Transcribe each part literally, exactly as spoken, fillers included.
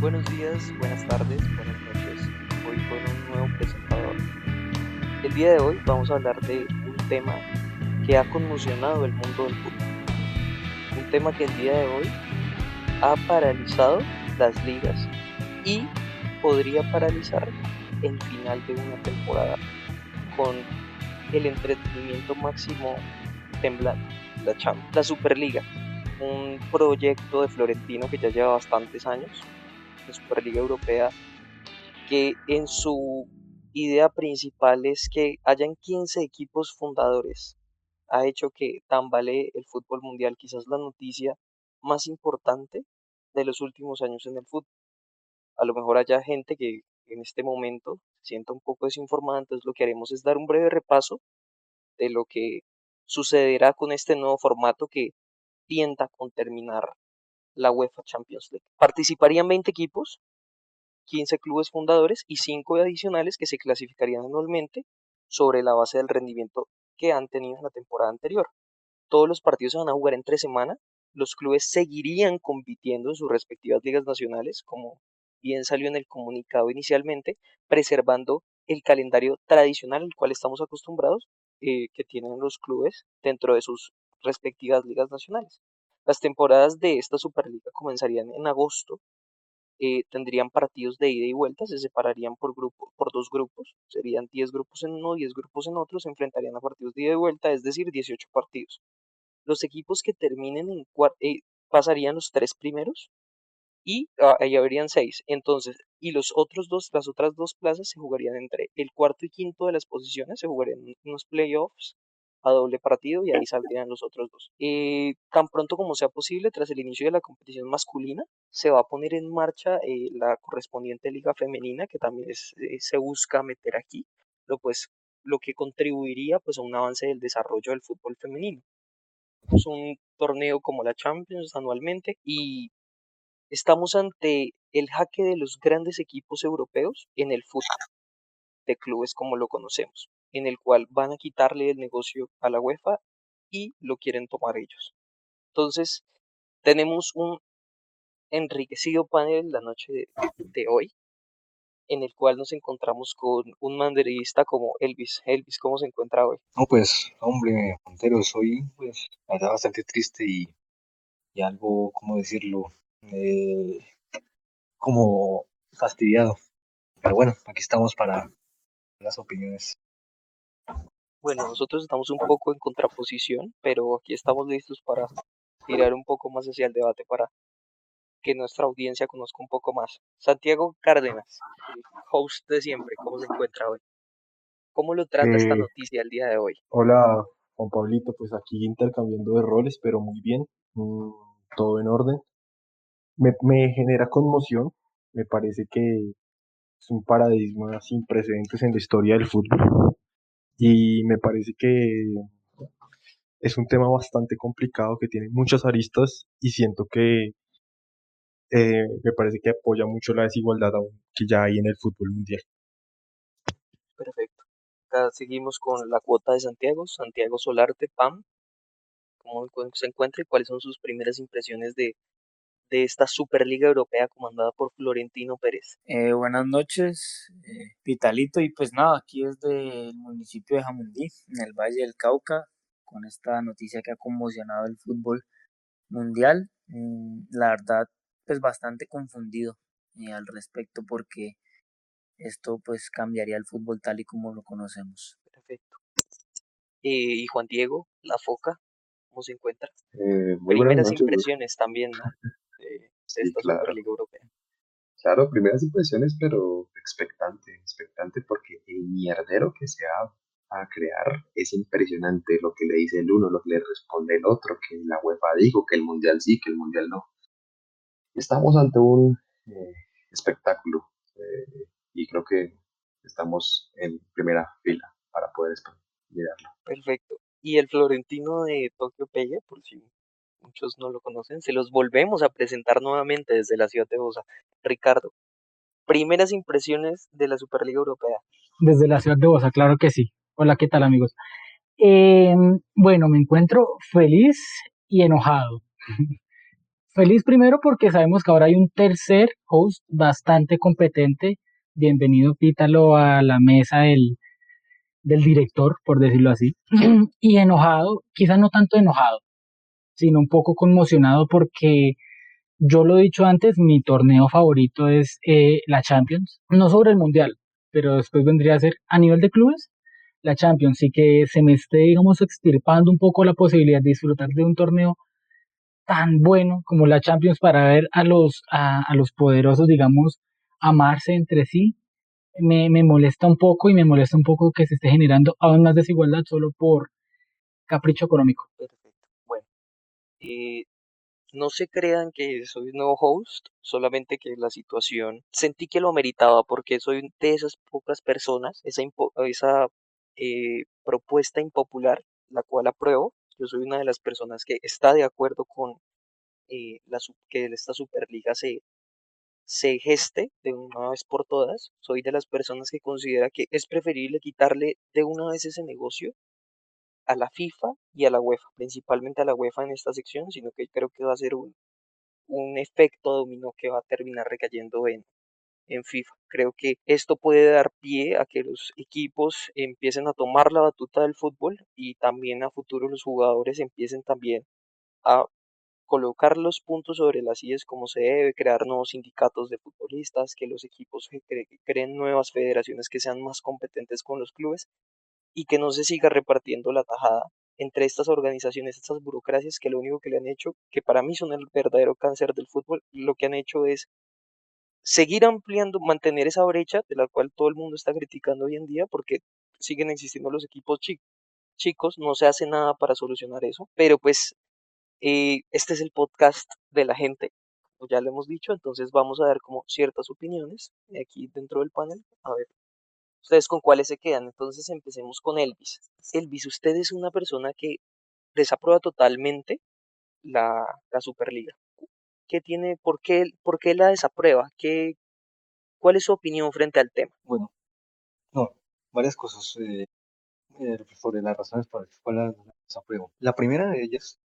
Buenos días, buenas tardes, buenas noches. Hoy con un nuevo presentador. El día de hoy vamos a hablar de un tema que ha conmocionado el mundo del fútbol. Un tema que el día de hoy ha paralizado las ligas y podría paralizar el final de una temporada con el entretenimiento máximo temblando, la Champions, la Superliga, un proyecto de Florentino que ya lleva bastantes años. La Superliga Europea, que en su idea principal es que hayan quince equipos fundadores, ha hecho que tambalee el fútbol mundial, quizás la noticia más importante de los últimos años en el fútbol. A lo mejor haya gente que en este momento se sienta un poco desinformada, entonces lo que haremos es dar un breve repaso de lo que sucederá con este nuevo formato que tienta con terminar la UEFA Champions League. Participarían veinte equipos, quince clubes fundadores y cinco adicionales que se clasificarían anualmente sobre la base del rendimiento que han tenido en la temporada anterior. Todos los partidos se van a jugar entre semana, los clubes seguirían compitiendo en sus respectivas ligas nacionales, como bien salió en el comunicado inicialmente, preservando el calendario tradicional al cual estamos acostumbrados, eh, que tienen los clubes dentro de sus respectivas ligas nacionales. Las temporadas de esta Superliga comenzarían en agosto, eh, tendrían partidos de ida y vuelta, se separarían por, grupo, por dos grupos, serían diez grupos en uno, diez grupos en otro, se enfrentarían a partidos de ida y vuelta, es decir, dieciocho partidos. Los equipos que terminen en cuart- eh, pasarían los tres primeros y ah, ahí habrían seis. Entonces, y los otros dos, las otras dos plazas se jugarían entre el cuarto y quinto de las posiciones, se jugarían unos playoffs a doble partido y ahí saldrían los otros dos. Eh, tan pronto como sea posible, tras el inicio de la competición masculina, se va a poner en marcha eh, la correspondiente liga femenina, que también es, eh, se busca meter aquí, lo, pues, lo que contribuiría pues, a un avance del desarrollo del fútbol femenino. Es un torneo como la Champions anualmente y estamos ante el jaque de los grandes equipos europeos en el fútbol de clubes como lo conocemos, en el cual van a quitarle el negocio a la UEFA y lo quieren tomar ellos. Entonces, tenemos un enriquecido panel la noche de, de hoy, en el cual nos encontramos con un madridista como Elvis. Elvis, ¿cómo se encuentra hoy? No, pues, hombre, Montero, soy, pues, la verdad, bastante triste y, y algo, ¿cómo decirlo? Eh, como fastidiado. Pero bueno, aquí estamos para las opiniones. Bueno, nosotros estamos un poco en contraposición, pero aquí estamos listos para tirar un poco más hacia el debate para que nuestra audiencia conozca un poco más. Santiago Cárdenas, host de siempre, ¿cómo se encuentra hoy? ¿Cómo lo trata eh, esta noticia el día de hoy? Hola, Juan Pablito, pues aquí intercambiando de roles, pero muy bien, mmm, todo en orden. Me, me genera conmoción, me parece que es un paradigma sin precedentes en la historia del fútbol. Y me parece que es un tema bastante complicado, que tiene muchas aristas y siento que eh, me parece que apoya mucho la desigualdad aún que ya hay en el fútbol mundial. Perfecto. Acá seguimos con la cuota de Santiago, Santiago Solarte, P A M. ¿Cómo se encuentra y cuáles son sus primeras impresiones de, de esta Superliga Europea comandada por Florentino Pérez. Eh, buenas noches, eh, Vitalito, y pues nada, aquí desde el municipio de Jamundí, en el Valle del Cauca, con esta noticia que ha conmocionado el fútbol mundial. Eh, la verdad, pues bastante confundido eh, al respecto, porque esto pues cambiaría el fútbol tal y como lo conocemos. Perfecto. Eh, y Juan Diego, La Foca, ¿cómo se encuentra? Eh, muy primeras noches, impresiones yo. También, ¿no? Eh, sí, esta claro. Superliga Europea. Claro, primeras impresiones, pero expectante, expectante porque el mierdero que se ha a crear es impresionante, lo que le dice el uno, lo que le responde el otro, que la UEFA dijo, que el mundial sí, que el mundial no. Estamos ante un eh, espectáculo eh, y creo que estamos en primera fila para poder mirarlo. Perfecto. Y el Florentino de Tokio Pelle, por si muchos no lo conocen, se los volvemos a presentar nuevamente desde la ciudad de Bosa. Ricardo, primeras impresiones de la Superliga Europea. Desde la ciudad de Bosa, claro que sí. Hola, ¿qué tal, amigos? Eh, bueno, me encuentro feliz y enojado. Feliz primero porque sabemos que ahora hay un tercer host bastante competente. Bienvenido, Pítalo, a la mesa del, del director, por decirlo así. Y enojado, quizás no tanto enojado, sino un poco conmocionado porque yo lo he dicho antes, mi torneo favorito es eh, la Champions. No sobre el Mundial, pero después vendría a ser a nivel de clubes. La Champions sí que se me esté, digamos, extirpando un poco la posibilidad de disfrutar de un torneo tan bueno como la Champions para ver a los, a, a los poderosos, digamos, amarse entre sí. Me, me molesta un poco y me molesta un poco que se esté generando aún más desigualdad solo por capricho económico. Perfecto. Bueno, eh, no se crean que soy nuevo host, solamente que la situación sentí que lo meritaba porque soy de esas pocas personas, esa impo- esa Eh, propuesta impopular, la cual apruebo. Yo soy una de las personas que está de acuerdo con eh, la sub- que esta Superliga se, se geste de una vez por todas. Soy de las personas que considera que es preferible quitarle de una vez ese negocio a la FIFA y a la UEFA, principalmente a la UEFA en esta sección, sino que creo que va a ser un, un efecto dominó que va a terminar recayendo en en FIFA. Creo que esto puede dar pie a que los equipos empiecen a tomar la batuta del fútbol y también a futuro los jugadores empiecen también a colocar los puntos sobre las íes como se debe, crear nuevos sindicatos de futbolistas, que los equipos cre- creen nuevas federaciones que sean más competentes con los clubes y que no se siga repartiendo la tajada entre estas organizaciones, estas burocracias que lo único que le han hecho, que para mí son el verdadero cáncer del fútbol, lo que han hecho es seguir ampliando, mantener esa brecha de la cual todo el mundo está criticando hoy en día porque siguen existiendo los equipos chi- chicos, no se hace nada para solucionar eso, pero pues eh, este es el podcast de la gente, pues ya lo hemos dicho, entonces vamos a dar como ciertas opiniones aquí dentro del panel, a ver, ustedes con cuáles se quedan, entonces empecemos con Elvis. Elvis, usted es una persona que desaprueba totalmente la, la Superliga. ¿Qué tiene, por qué, por qué la desaprueba? ¿Qué, ¿Cuál es su opinión frente al tema? Bueno, no, varias cosas eh, eh, sobre las razones por las cuales la desapruebo. La primera de ellas,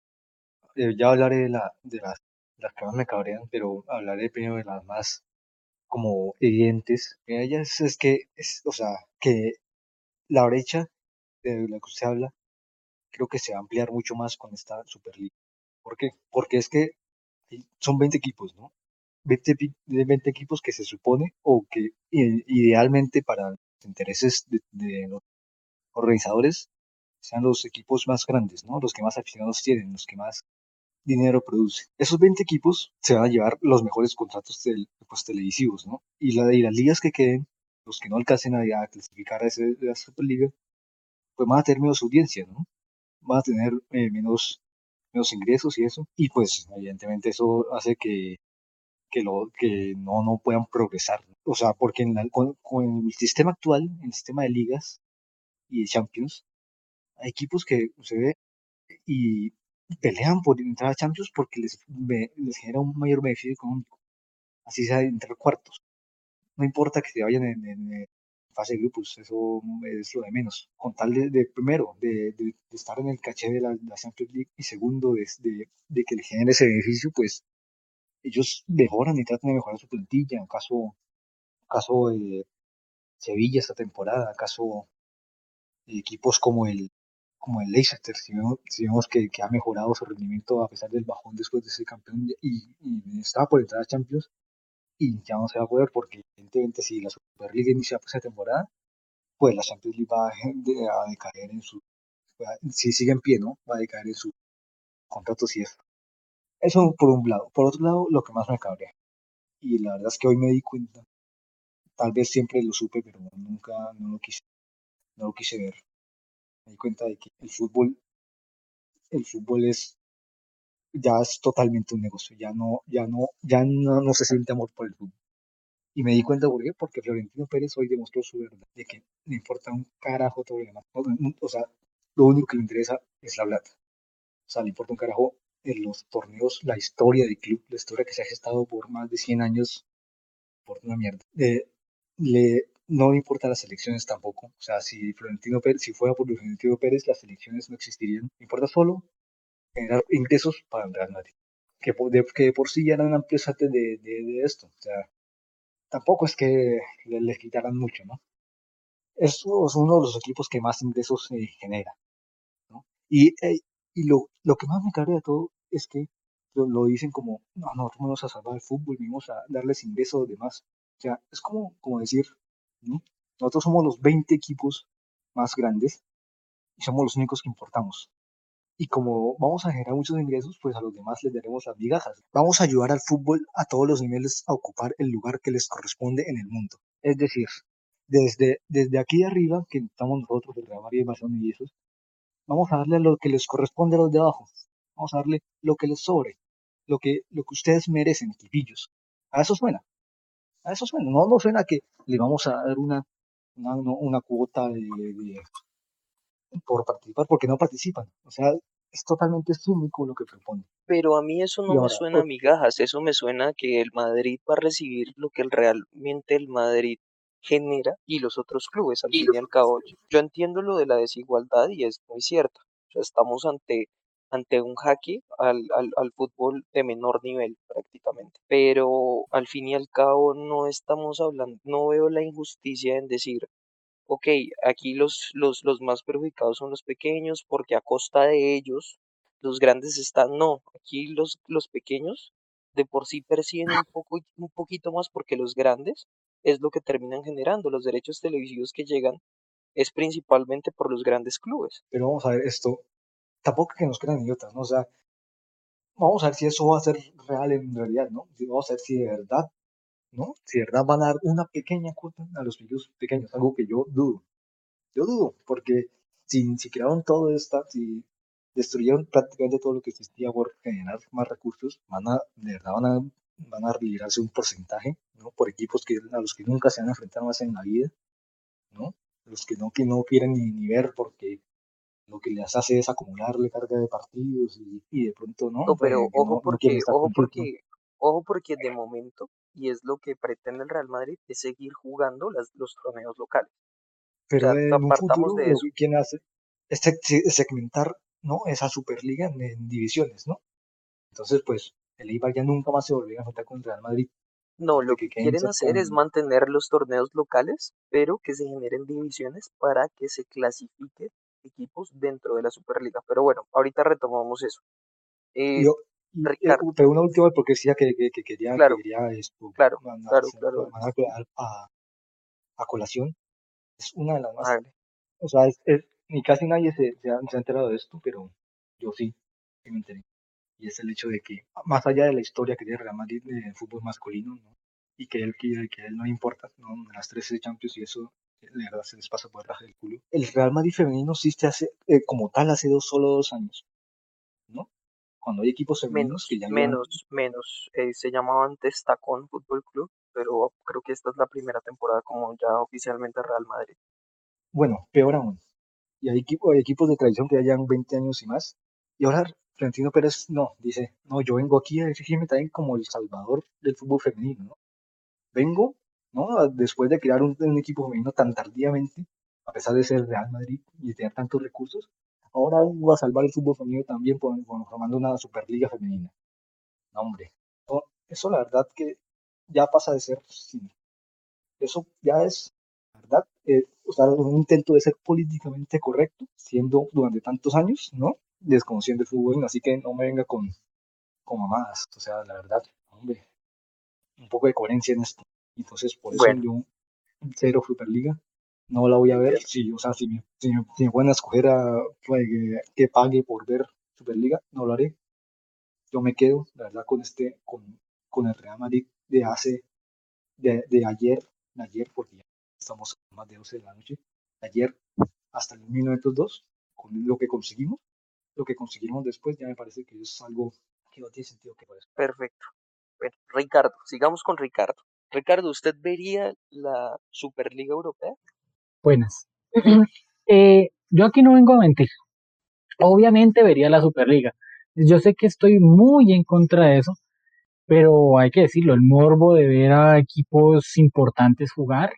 eh, ya hablaré de, la, de las, las que más me cabrean, pero hablaré primero de las más como evidentes. De ellas es que, es, o sea, que la brecha de la que usted habla, creo que se va a ampliar mucho más con esta Superliga. ¿Por qué? Porque es que son veinte equipos, ¿no? veinte, veinte equipos que se supone o que idealmente para los intereses de, de los organizadores sean los equipos más grandes, ¿no? Los que más aficionados tienen, los que más dinero producen. Esos veinte equipos se van a llevar los mejores contratos tel, pues, televisivos, ¿no? Y, la, y las ligas que queden, los que no alcancen a, a clasificar a ese, la Superliga, pues van a tener menos audiencia, ¿no? Van a tener eh, menos... los ingresos y eso, y pues evidentemente eso hace que, que, lo, que no, no puedan progresar, o sea, porque en la, con, con el sistema actual, el sistema de ligas y de Champions, hay equipos que se ve y pelean por entrar a Champions porque les, les genera un mayor beneficio económico, así sea entrar cuartos, no importa que se vayan en, en fase de grupos, eso es lo de menos, con tal de, de primero, de, de, de estar en el caché de la, de la Champions League, y segundo, de, de, de que le genere ese beneficio, pues ellos mejoran y tratan de mejorar su plantilla. En caso, caso de Sevilla esta temporada, caso de equipos como el, como el Leicester, si vemos, si vemos que, que ha mejorado su rendimiento a pesar del bajón después de ser campeón y, y estaba por entrar a Champions, y ya no se va a poder porque evidentemente si la Superliga inicia esta temporada, pues la Champions League va a decaer en su, si sigue en pie, ¿no? Va a decaer en sus contratos y esto. Eso por un lado. Por otro lado, lo que más me cabrea, y la verdad es que hoy me di cuenta, tal vez siempre lo supe, pero nunca no lo quise, no lo quise ver. Me di cuenta de que el fútbol, el fútbol es, ya es totalmente un negocio, ya no, ya no, ya no, no se siente amor por el fútbol. Y me di cuenta por qué, porque Florentino Pérez hoy demostró su verdad, de que le importa un carajo todo lo demás. O sea, lo único que le interesa es la plata. O sea, le importa un carajo en los torneos, la historia del club, la historia que se ha gestado por más de cien años, por una mierda. Eh, le, no le importan las elecciones tampoco. O sea, si Florentino Pérez, si fuera por Florentino Pérez, las elecciones no existirían. Le importa solo generar ingresos para Real Madrid, que por, de, que por sí ya eran amplios antes de, de, de esto. O sea, tampoco es que les le quitaran mucho, ¿no? Eso es uno de los equipos que más ingresos eh, genera, ¿no? Y, eh, y lo, lo que más me cabrea de todo es que lo, lo dicen como, no, nosotros vamos a salvar el fútbol, vamos a darles ingresos a los demás. O sea, es como, como decir, ¿no? Nosotros somos los veinte equipos más grandes y somos los únicos que importamos. Y como vamos a generar muchos ingresos, pues a los demás les daremos las migajas. Vamos a ayudar al fútbol a todos los niveles a ocupar el lugar que les corresponde en el mundo. Es decir, desde, desde aquí de arriba, que estamos nosotros, el Real Madrid, Barcelona y esos, vamos a darle lo que les corresponde a los de abajo. Vamos a darle lo que les sobre, lo que, lo que ustedes merecen, equipillos. A eso suena. A eso suena. No, no suena a que le vamos a dar una, una, una cuota de... de por participar, porque no participan. O sea, es totalmente cínico lo que propone. Pero a mí eso no ahora, me suena pues, a migajas, eso me suena a que el Madrid va a recibir lo que el realmente el Madrid genera y los otros clubes, al fin y al cabo. Yo entiendo lo de la desigualdad y es muy cierto. O sea, estamos ante, ante un jaque al, al, al fútbol de menor nivel prácticamente. Pero al fin y al cabo no estamos hablando, no veo la injusticia en decir ok, aquí los, los, los más perjudicados son los pequeños porque a costa de ellos los grandes están... No, aquí los, los pequeños de por sí perciben un, poco, un poquito más porque los grandes es lo que terminan generando. Los derechos televisivos que llegan es principalmente por los grandes clubes. Pero vamos a ver esto, tampoco que nos crean idiotas, ¿no? O sea, vamos a ver si eso va a ser real en realidad, ¿no? Vamos a ver si de verdad... ¿no? Si de verdad van a dar una pequeña cuota a los pequeños, pequeños, algo que yo dudo. Yo dudo, porque si, si crearon todo esto, si destruyeron prácticamente todo lo que existía por generar más recursos, van a, de verdad van a, van a liberarse un porcentaje, ¿no? Por equipos que, a los que nunca se han enfrentado más en la vida, ¿no? Los que no, que no quieren ni, ni ver porque lo que les hace es acumularle carga de partidos y, y de pronto no. No, pero porque ojo, no, porque, no ojo, porque, ojo porque de momento... y es lo que pretende el Real Madrid, es seguir jugando las, los torneos locales. Pero o sea, en un futuro de eso. Lo que quieren hacer es segmentar, ¿no? Esa Superliga en, en divisiones, ¿no? Entonces, pues, el Eibar ya nunca más se volverá a enfrentar contra el Real Madrid. No, lo que, que quieren hacer con... es mantener los torneos locales, pero que se generen divisiones para que se clasifiquen equipos dentro de la Superliga. Pero bueno, ahorita retomamos eso. Eh, Yo... Ricardo. Pero una última, porque decía que, que, que quería, claro, que quería esto, claro, mandar, claro, claro. mandar a, a colación, es una de las más, vale. O sea, es, es, ni casi nadie se, se, ha, se ha enterado de esto, pero yo sí, sí me enteré, y es el hecho de que, más allá de la historia que tiene Real Madrid en el fútbol masculino, ¿no? Y que él, que, que él no importa, ¿no? Las trece Champions y eso, la verdad, se les pasa por detrás del culo. El Real Madrid femenino existe hace, eh, como tal hace dos, solo dos años, ¿no? Cuando hay equipos femeninos menos, que ya menos, van... menos, eh, se llamaba antes Tacón Fútbol Club, pero creo que esta es la primera temporada como ya oficialmente Real Madrid. Bueno, peor aún. Y hay, equipo, hay equipos de tradición que ya llevan veinte años y más. Y ahora Florentino Pérez no, dice, no, yo vengo aquí a exigirme también como el salvador del fútbol femenino, ¿no? Vengo, ¿no? Después de crear un, un equipo femenino tan tardíamente, a pesar de ser Real Madrid y tener tantos recursos, ahora va a salvar el fútbol femenino también por, por, formando una Superliga femenina. No, hombre. eso la verdad que ya pasa de ser cine. Eso ya es, la verdad, eh, o sea, un intento de ser políticamente correcto, siendo durante tantos años, ¿no? Desconociendo el fútbol, así que no me venga con, con mamadas. O sea, la verdad, hombre, un poco de coherencia en esto. Entonces, por eso bueno. Yo cero Superliga. No la voy a ver. Sí, o sea, si me, si me, si me pueden escoger a pues, que, que pague por ver Superliga, no lo haré. Yo me quedo, la verdad, con este, con, con el Real Madrid de hace, de, de ayer, de ayer, porque ya estamos a más de doce de la noche, de ayer hasta el mil novecientos dos, con lo que conseguimos, lo que conseguimos después, ya me parece que es algo que no tiene sentido que parezca. Perfecto. Bueno, Ricardo, sigamos con Ricardo. Ricardo, ¿usted vería la Superliga Europea? Buenas. eh, yo aquí no vengo a mentir. Obviamente vería la Superliga. Yo sé que estoy muy en contra de eso, pero hay que decirlo, el morbo de ver a equipos importantes jugar,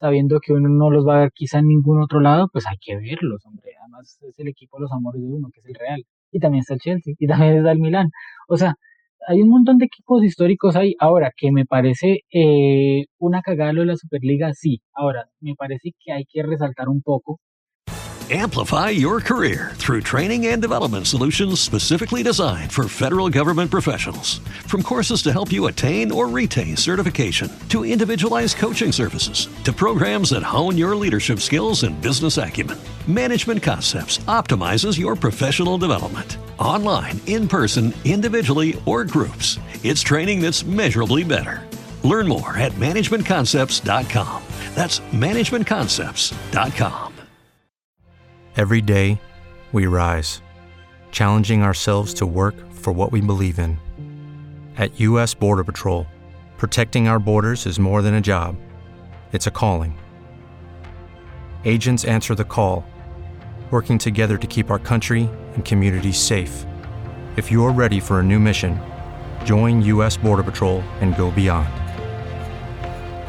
sabiendo que uno no los va a ver quizá en ningún otro lado, pues hay que verlos, hombre. Además es el equipo de los amores de uno, que es el Real. Y también está el Chelsea, y también está el Milan. O sea, hay un montón de equipos históricos ahí. Ahora, que me parece eh, una cagada lo de la Superliga, sí. Ahora, me parece que hay que resaltar un poco. Amplify your career through training and development solutions specifically designed for federal government professionals. From courses to help you attain or retain certification, to individualized coaching services, to programs that hone your leadership skills and business acumen, Management Concepts optimizes your professional development. Online, in person, individually, or groups, it's training that's measurably better. Learn more at management concepts dot com. That's management concepts dot com. Every day, we rise, challenging ourselves to work for what we believe in. At U S Border Patrol, protecting our borders is more than a job, it's a calling. Agents answer the call, working together to keep our country and communities safe. If you're ready for a new mission, join U S Border Patrol and go beyond.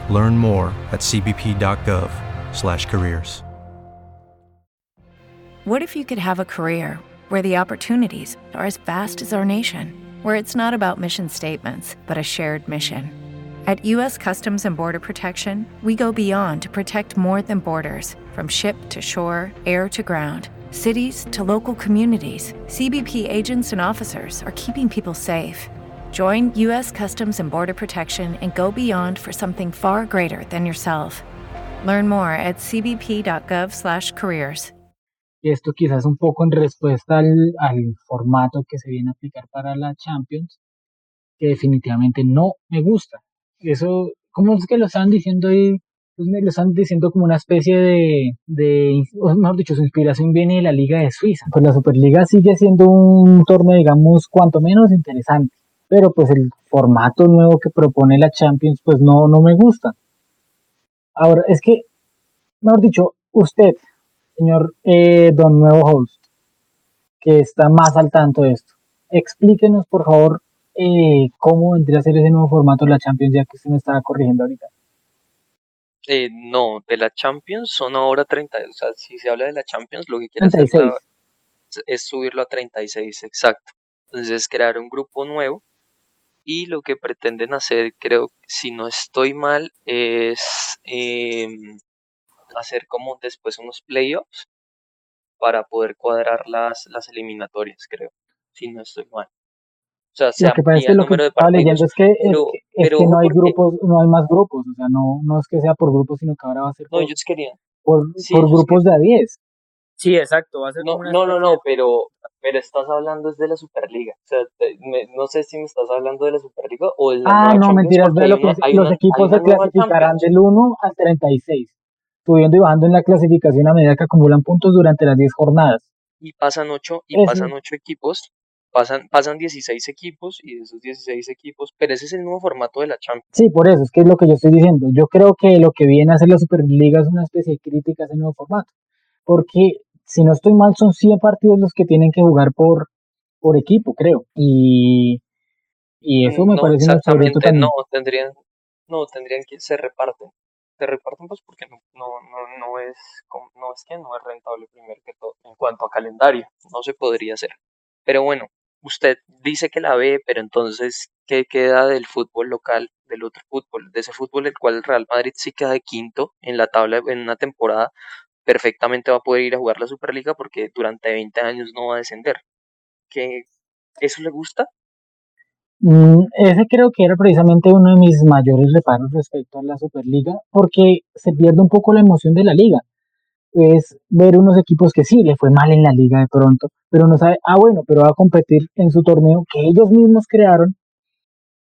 Learn more at c b p dot gov slash careers. What if you could have a career where the opportunities are as vast as our nation, where it's not about mission statements, but a shared mission? At U S Customs and Border Protection, we go beyond to protect more than borders. From ship to shore, air to ground, cities to local communities, C B P agents and officers are keeping people safe. Join U S Customs and Border Protection and go beyond for something far greater than yourself. Learn more at c b p dot gov slash careers. Esto quizás un poco en respuesta al, al formato que se viene a aplicar para la Champions, que definitivamente no me gusta. Eso, ¿cómo es que lo están diciendo ahí? Pues me lo están diciendo como una especie de, de, o mejor dicho, su inspiración viene de la Liga de Suiza. Pues la Superliga sigue siendo un torneo, digamos, cuanto menos interesante, pero pues el formato nuevo que propone la Champions, pues no, no me gusta. Ahora, es que, mejor dicho, usted... Señor eh, Don Nuevo Host, que está más al tanto de esto, explíquenos por favor eh, cómo vendría a ser ese nuevo formato de la Champions, ya que usted me estaba corrigiendo ahorita. Eh, no, de la Champions son ahora treinta, o sea, si se habla de la Champions, lo que quiere hacer es, es subirlo a treinta y seis, exacto. Entonces, crear un grupo nuevo y lo que pretenden hacer, creo, si no estoy mal, es... Eh, hacer como después unos playoffs para poder cuadrar las, las eliminatorias, creo, si no estoy mal. O sea, se amplía el número de partidos, es que, pero, es que, es pero que no hay grupos, no hay más grupos, o sea, no, no es que sea por grupos, sino que ahora va a ser por, no, ellos querían. por, sí, por ellos grupos querían. de a diez. Sí, exacto, va a ser no, una no, no, no, pero, pero estás hablando es de la Superliga, o sea, te, me, no sé si me estás hablando de la Superliga o de la ah, no, mentiras, de lo que una, los una, equipos se clasificarán Champions. Del uno al treinta y seis. Subiendo y bajando en la clasificación a medida que acumulan puntos durante las diez jornadas. Y pasan ocho, y Eso. pasan ocho equipos, pasan, pasan dieciséis equipos, y de esos dieciséis equipos, pero ese es el nuevo formato de la Champions. Sí, por eso, es que es lo que yo estoy diciendo. Yo creo que lo que viene a hacer la Superliga es una especie de crítica a ese nuevo formato, porque, si no estoy mal, son cien partidos los que tienen que jugar por, por equipo, creo, y, y eso me no, parece un absoluto también. No, tendrían, no, tendrían que se reparten. Te reparten pues porque no, no, no, no es no es que no es rentable primero que todo en cuanto a calendario, no se podría hacer, pero bueno, Usted dice que la ve, pero entonces, ¿qué queda del fútbol local, del otro fútbol, de ese fútbol el cual el Real Madrid sí queda de quinto en la tabla en una temporada? Perfectamente va a poder ir a jugar la Superliga porque durante veinte años no va a descender. ¿Qué, eso le gusta? Mm, ese creo que era precisamente uno de mis mayores reparos respecto a la Superliga, porque se pierde un poco la emoción de la Liga. Es ver unos equipos que sí, le fue mal en la Liga de pronto, pero no sabe, ah bueno, pero va a competir en su torneo que ellos mismos crearon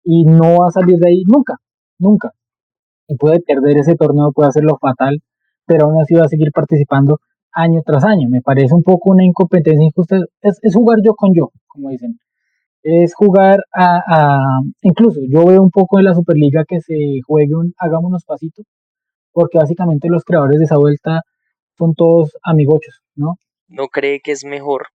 y no va a salir de ahí nunca, nunca. Y puede perder ese torneo, puede hacerlo fatal, pero aún así va a seguir participando año tras año. Me parece un poco una incompetencia injusta. Es, es jugar yo con yo, como dicen. Es jugar a, a... Incluso yo veo un poco de la Superliga que se juegue un hagámonos pasitos, porque básicamente los creadores de esa vuelta son todos amigochos, ¿no? ¿No cree que es mejor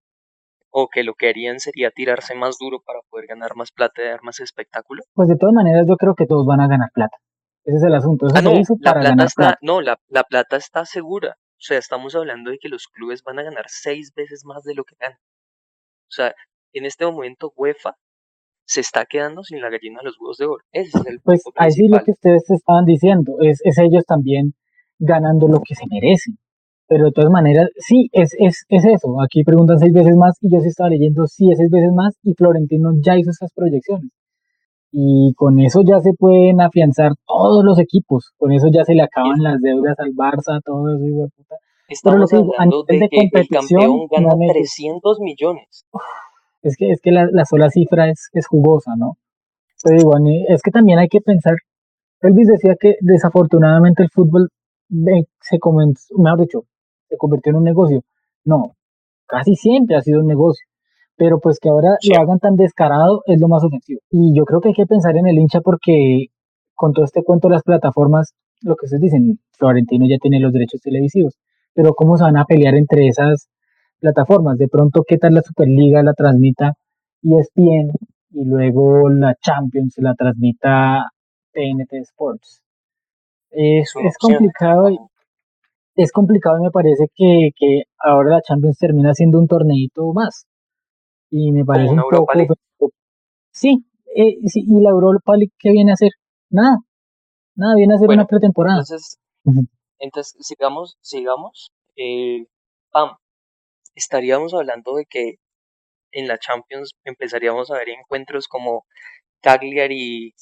o que lo que harían sería tirarse más duro para poder ganar más plata y dar más espectáculo? Pues de todas maneras yo creo que todos van a ganar plata. Ese es el asunto. Eso ah, no, hizo la para plata está, plata. No, la, la plata está segura. O sea, estamos hablando de que los clubes van a ganar seis veces más de lo que ganan. O sea, en este momento UEFA se está quedando sin la gallina de los huevos de oro. Ese es el pues ahí sí lo que ustedes estaban diciendo. Es, es ellos también ganando lo que se merecen. Pero de todas maneras, sí, es, es, es eso. Aquí preguntan seis veces más y yo sí estaba leyendo sí es seis veces más y Florentino ya hizo esas proyecciones. Y con eso ya se pueden afianzar todos los equipos. Con eso ya se le acaban las deudas al Barça, todo eso. Igual, puta. Estamos pero lo que, hablando de, de que el campeón gana no me... trescientos millones. Uf, es que, es que la, la sola cifra es, es jugosa, ¿no? Pero digo, es que también hay que pensar. Elvis decía que desafortunadamente el fútbol se comenzó, mejor dicho, se convirtió en un negocio. No, casi siempre ha sido un negocio. Pero pues que ahora sí lo hagan tan descarado es lo más ofensivo. Y yo creo que hay que pensar en el hincha porque con todo este cuento de las plataformas, lo que ustedes dicen, Florentino ya tiene los derechos televisivos, pero ¿cómo se van a pelear entre esas plataformas? De pronto, ¿qué tal la Superliga la transmita E S P N y luego la Champions la transmita T N T Sports? Es, es complicado y... Es complicado y me parece que, que ahora la Champions termina siendo un torneito más. Y me parece un poco... Sí, eh, sí, y la Europa League, ¿qué viene a hacer? Nada, nada, viene a hacer bueno, una pretemporada. Entonces, uh-huh. entonces sigamos, sigamos. Eh, pam, estaríamos hablando de que en la Champions empezaríamos a ver encuentros como Cagliari y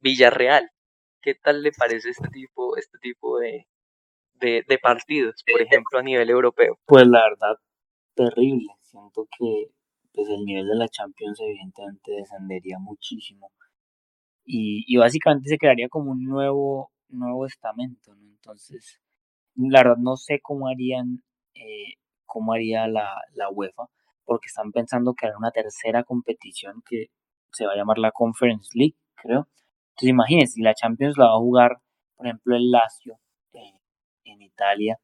Villarreal. ¿Qué tal le parece este tipo, este tipo de, de, de partidos, por ejemplo, a nivel europeo? Pues la verdad, terrible. Siento que pues el nivel de la Champions evidentemente descendería muchísimo y, y básicamente se crearía como un nuevo nuevo estamento, ¿no? Entonces la verdad no sé cómo harían eh, cómo haría la, la UEFA, porque están pensando crear una tercera competición que se va a llamar la Conference League, creo. Entonces imagínense, si la Champions la va a jugar por ejemplo el Lazio eh, en Italia,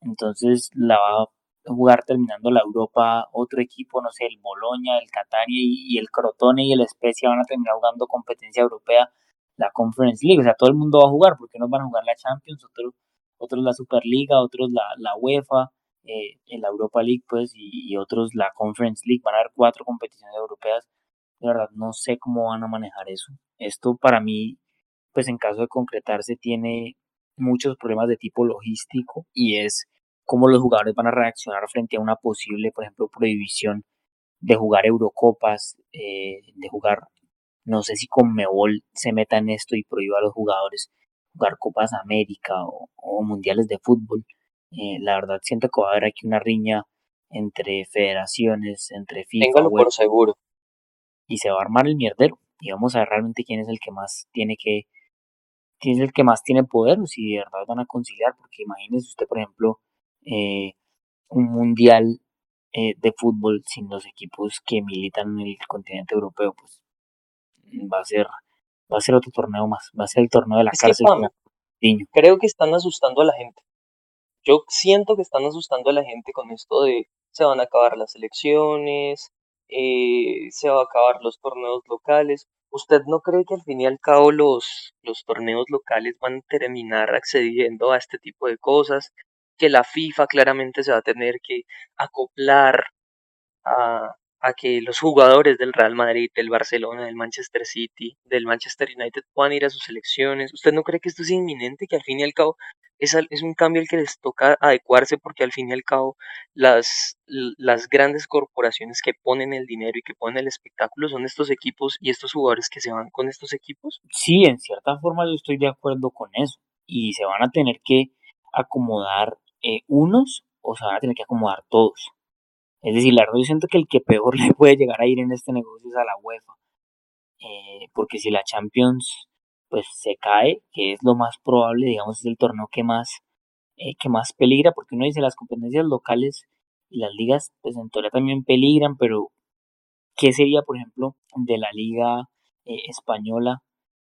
entonces la va a jugar terminando la Europa, otro equipo, no sé, el Bologna, el Catania y, y el Crotone y el Spezia van a terminar jugando competencia europea, la Conference League. O sea, todo el mundo va a jugar, porque unos van a jugar la Champions, otros, otros la Superliga, otros la, la UEFA, eh, la Europa League, pues, y, y otros la Conference League. Van a haber cuatro competiciones europeas. De verdad, no sé cómo van a manejar eso. Esto para mí, pues, en caso de concretarse, tiene muchos problemas de tipo logístico y es cómo los jugadores van a reaccionar frente a una posible, por ejemplo, prohibición de jugar Eurocopas, eh, de jugar, no sé si Conmebol se meta en esto y prohíba a los jugadores jugar Copas América o, o Mundiales de Fútbol. Eh, la verdad siento que va a haber aquí una riña entre federaciones, entre FIFA. Téngalo por seguro. Y se va a armar el mierdero y vamos a ver realmente quién es el que más tiene que, quién es el que más tiene poder o si de verdad van a conciliar, porque imagínese usted, por ejemplo, Eh, un mundial eh, de fútbol sin los equipos que militan en el continente europeo, pues va a ser va a ser otro torneo más, va a ser el torneo de la es cárcel. Que, niño. Creo que están asustando a la gente. Yo siento que están asustando a la gente con esto de se van a acabar las elecciones, eh, se van a acabar los torneos locales. ¿Usted no cree que al fin y al cabo los, los torneos locales van a terminar accediendo a este tipo de cosas? Que la FIFA claramente se va a tener que acoplar a, a que los jugadores del Real Madrid, del Barcelona, del Manchester City, del Manchester United puedan ir a sus selecciones. ¿Usted no cree que esto es inminente, que al fin y al cabo es, al, es un cambio al que les toca adecuarse, porque al fin y al cabo las, las grandes corporaciones que ponen el dinero y que ponen el espectáculo son estos equipos y estos jugadores que se van con estos equipos? Sí, en cierta forma yo estoy de acuerdo con eso, y se van a tener que acomodar eh, unos o se van a tener que acomodar todos. Es decir, la verdad yo siento que el que peor le puede llegar a ir en este negocio es a la UEFA. Eh, porque si la Champions pues se cae, que es lo más probable, digamos, es el torneo que más, eh, que más peligra. Porque uno dice las competencias locales y las ligas pues en teoría también peligran, pero ¿qué sería, por ejemplo, de la Liga eh, española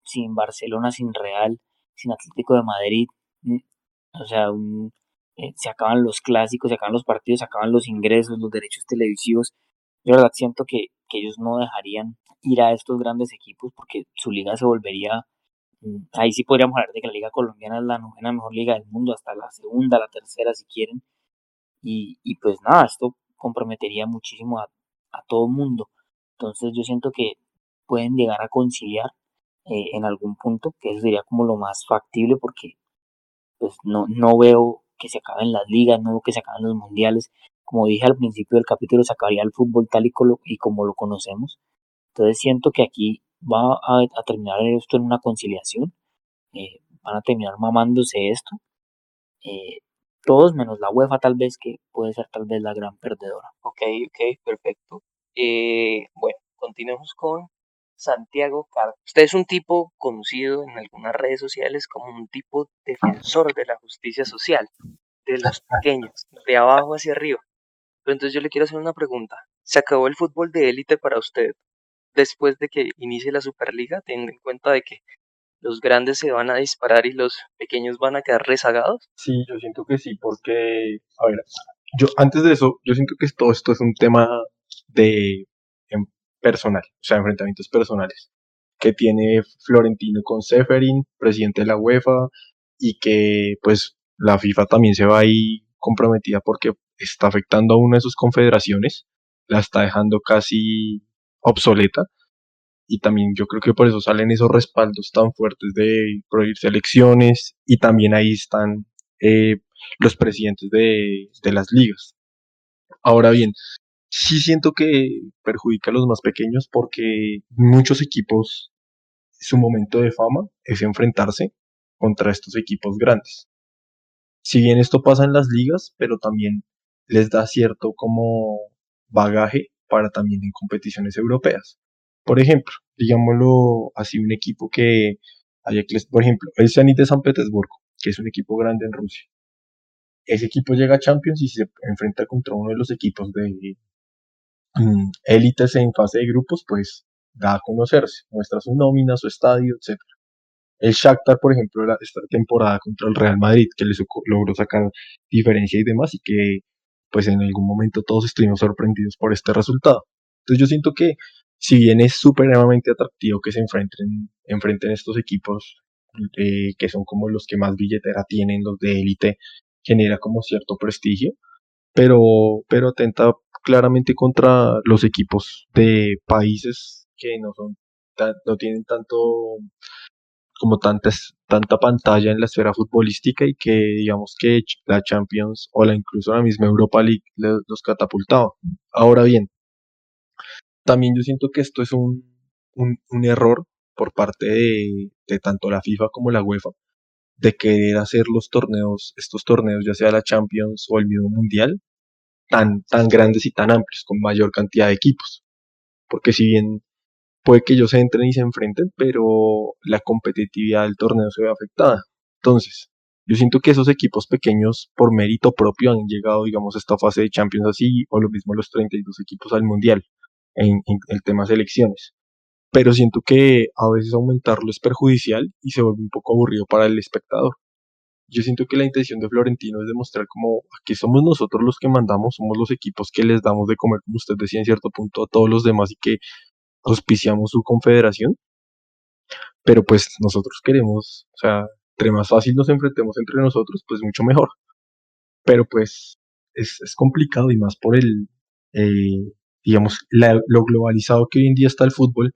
sin Barcelona, sin Real, sin Atlético de Madrid? O sea, un... Eh, se acaban los clásicos, se acaban los partidos, se acaban los ingresos, los derechos televisivos. Yo la verdad siento que, que ellos no dejarían ir a estos grandes equipos porque su liga se volvería, ahí sí podríamos hablar de que la liga colombiana es la novena mejor liga del mundo, hasta la segunda, la tercera si quieren, y, y pues nada, esto comprometería muchísimo a, a todo mundo. Entonces yo siento que pueden llegar a conciliar eh, en algún punto, que eso sería como lo más factible, porque pues no, no veo que se acaben las ligas, no que se acaben los mundiales. Como dije al principio del capítulo, se acabaría el fútbol tal y, colo- y como lo conocemos. Entonces siento que aquí va a, a terminar esto en una conciliación, eh, van a terminar mamándose esto, eh, todos menos la UEFA tal vez, que puede ser tal vez la gran perdedora. Ok, ok, perfecto. Eh, bueno, continuemos con Santiago Carlos. Usted es un tipo conocido en algunas redes sociales como un tipo defensor de la justicia social, de los pequeños, de abajo hacia arriba. Pero entonces yo le quiero hacer una pregunta. ¿Se acabó el fútbol de élite para usted después de que inicie la Superliga, teniendo en cuenta de que los grandes se van a disparar y los pequeños van a quedar rezagados? Sí, yo siento que sí, porque, a ver, yo antes de eso, yo siento que todo esto es un tema de... personal, o sea, enfrentamientos personales que tiene Florentino con Seferin, presidente de la UEFA, y que pues la FIFA también se va ahí comprometida porque está afectando a una de sus confederaciones, la está dejando casi obsoleta, y también yo creo que por eso salen esos respaldos tan fuertes de prohibir selecciones, y también ahí están eh, los presidentes de, de las ligas. Ahora bien, sí siento que perjudica a los más pequeños porque muchos equipos, su momento de fama es enfrentarse contra estos equipos grandes. Si bien esto pasa en las ligas, pero también les da cierto como bagaje para también en competiciones europeas. Por ejemplo, digámoslo así, un equipo que, por ejemplo, el Zenit de San Petersburgo, que es un equipo grande en Rusia. Ese equipo llega a Champions y se enfrenta contra uno de los equipos de élites en fase de grupos, pues da a conocerse, muestra su nómina, su estadio, etcétera. El Shakhtar, por ejemplo, esta temporada contra el Real Madrid, que les logró sacar diferencia y demás, y que pues en algún momento todos estuvimos sorprendidos por este resultado. Entonces yo siento que si bien es supremamente atractivo que se enfrenten, enfrenten estos equipos eh, que son como los que más billetera tienen, los de élite, genera como cierto prestigio, pero, pero atenta claramente contra los equipos de países que no son tan, no tienen tanto como tantas tanta pantalla en la esfera futbolística, y que digamos que la Champions o la incluso la misma Europa League los, los catapultaba. Ahora bien, también yo siento que esto es un un, un error por parte de, de tanto la FIFA como la UEFA, de querer hacer los torneos, estos torneos, ya sea la Champions o el mismo Mundial, tan tan grandes y tan amplios, con mayor cantidad de equipos, porque si bien puede que ellos entren y se enfrenten, pero la competitividad del torneo se ve afectada. Entonces yo siento que esos equipos pequeños por mérito propio han llegado, digamos, a esta fase de Champions así, o lo mismo los treinta y dos equipos al Mundial en, en el tema selecciones, pero siento que a veces aumentarlo es perjudicial y se vuelve un poco aburrido para el espectador. Yo siento que la intención de Florentino es demostrar como aquí somos nosotros los que mandamos, somos los equipos que les damos de comer, como usted decía en cierto punto, a todos los demás, y que auspiciamos su confederación. Pero pues nosotros queremos, o sea, entre más fácil nos enfrentemos entre nosotros, pues mucho mejor. Pero pues es, es complicado, y más por el, eh, digamos, la, lo globalizado que hoy en día está el fútbol,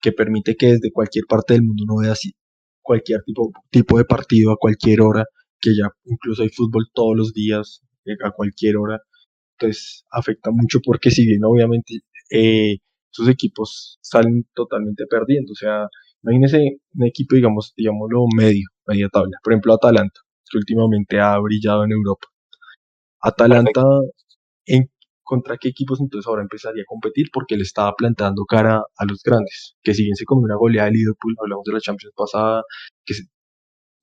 que permite que desde cualquier parte del mundo uno vea así, cualquier tipo, tipo de partido a cualquier hora, que ya incluso hay fútbol todos los días, a cualquier hora. Entonces afecta mucho porque si bien obviamente eh, sus equipos salen totalmente perdiendo, o sea, imagínense un equipo, digamos, digámoslo medio, media tabla, por ejemplo Atalanta, que últimamente ha brillado en Europa. Atalanta, en, ¿contra qué equipos entonces ahora empezaría a competir? Porque le estaba plantando cara a los grandes, que si bien se comió una goleada de Liverpool, hablamos de la Champions pasada, que se,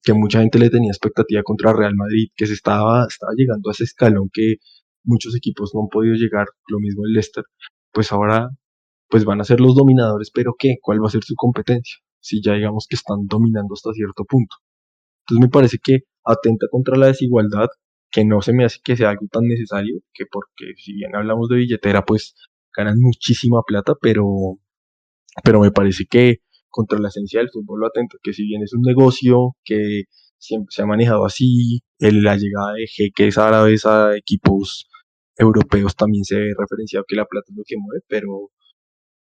que mucha gente le tenía expectativa contra Real Madrid, que se estaba, estaba llegando a ese escalón que muchos equipos no han podido llegar, lo mismo el Leicester, pues ahora pues van a ser los dominadores, pero ¿qué? ¿Cuál va a ser su competencia? Si ya digamos que están dominando hasta cierto punto. Entonces me parece que atenta contra la desigualdad, que no se me hace que sea algo tan necesario, que porque si bien hablamos de billetera, pues ganan muchísima plata, pero, pero me parece que contra la esencia del fútbol lo atento, que si bien es un negocio que siempre se ha manejado así, el, la llegada de jeques árabes a equipos europeos también se ve referenciado que la plata es lo que mueve, pero,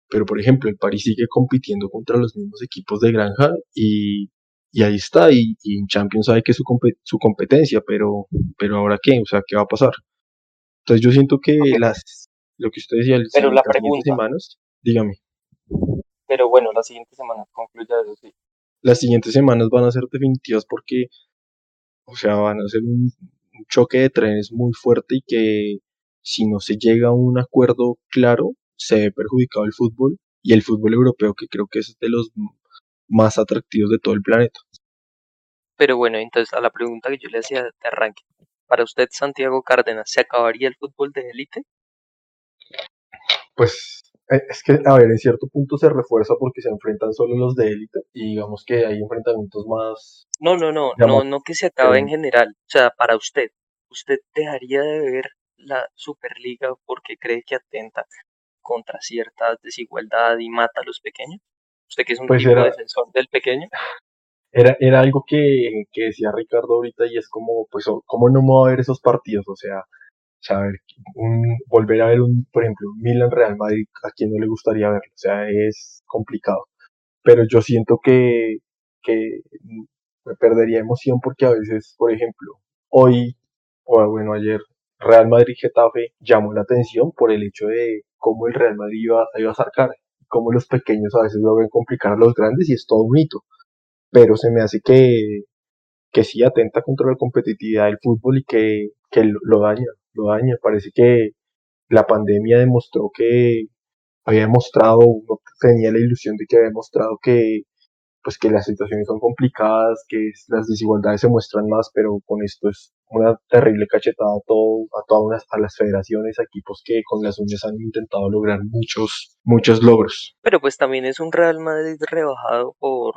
pero por ejemplo el París sigue compitiendo contra los mismos equipos de granja y, y ahí está, y, y en Champions sabe que es su, compet- su competencia, pero, pero ¿ahora qué? O sea, ¿qué va a pasar? Entonces yo siento que okay. las lo que usted decía, pero la pregunta, semanas, dígame. Pero bueno, las siguientes semanas, concluya eso, sí. Las siguientes semanas van a ser definitivas porque, o sea, van a ser un, un choque de trenes muy fuerte y que si no se llega a un acuerdo claro, se ve perjudicado el fútbol y el fútbol europeo, que creo que es de los más atractivos de todo el planeta. Pero bueno, entonces a la pregunta que yo le hacía de arranque, ¿para usted, Santiago Cárdenas, se acabaría el fútbol de élite? Pues... Es que, a ver, en cierto punto se refuerza porque se enfrentan solo los de élite y digamos que hay enfrentamientos más... No, no, no, digamos, no, no que se acabe eh, en general. O sea, para usted, ¿usted dejaría de ver la Superliga porque cree que atenta contra cierta desigualdad y mata a los pequeños? ¿Usted que es un pues tipo era, defensor del pequeño? Era era algo que, que decía Ricardo ahorita y es como, pues, ¿cómo no me va a ver esos partidos? O sea... O sea, a ver, un, volver a ver, un por ejemplo, un Milan-Real Madrid, a quien no le gustaría verlo, o sea, es complicado. Pero yo siento que, que me perdería emoción porque a veces, por ejemplo, hoy, o bueno, ayer, Real Madrid-Getafe llamó la atención por el hecho de cómo el Real Madrid iba, iba a sacar, cómo los pequeños a veces lo ven complicar a los grandes y es todo un hito. Pero se me hace que, que sí atenta contra la competitividad del fútbol y que, que lo, lo daña. lo daña, parece que la pandemia demostró que había demostrado, uno tenía la ilusión de que había demostrado que pues que las situaciones son complicadas, que las desigualdades se muestran más, pero con esto es una terrible cachetada a todo, a todas unas, a las federaciones, a equipos que con las uñas han intentado lograr muchos, muchos logros. Pero pues también es un Real Madrid rebajado por...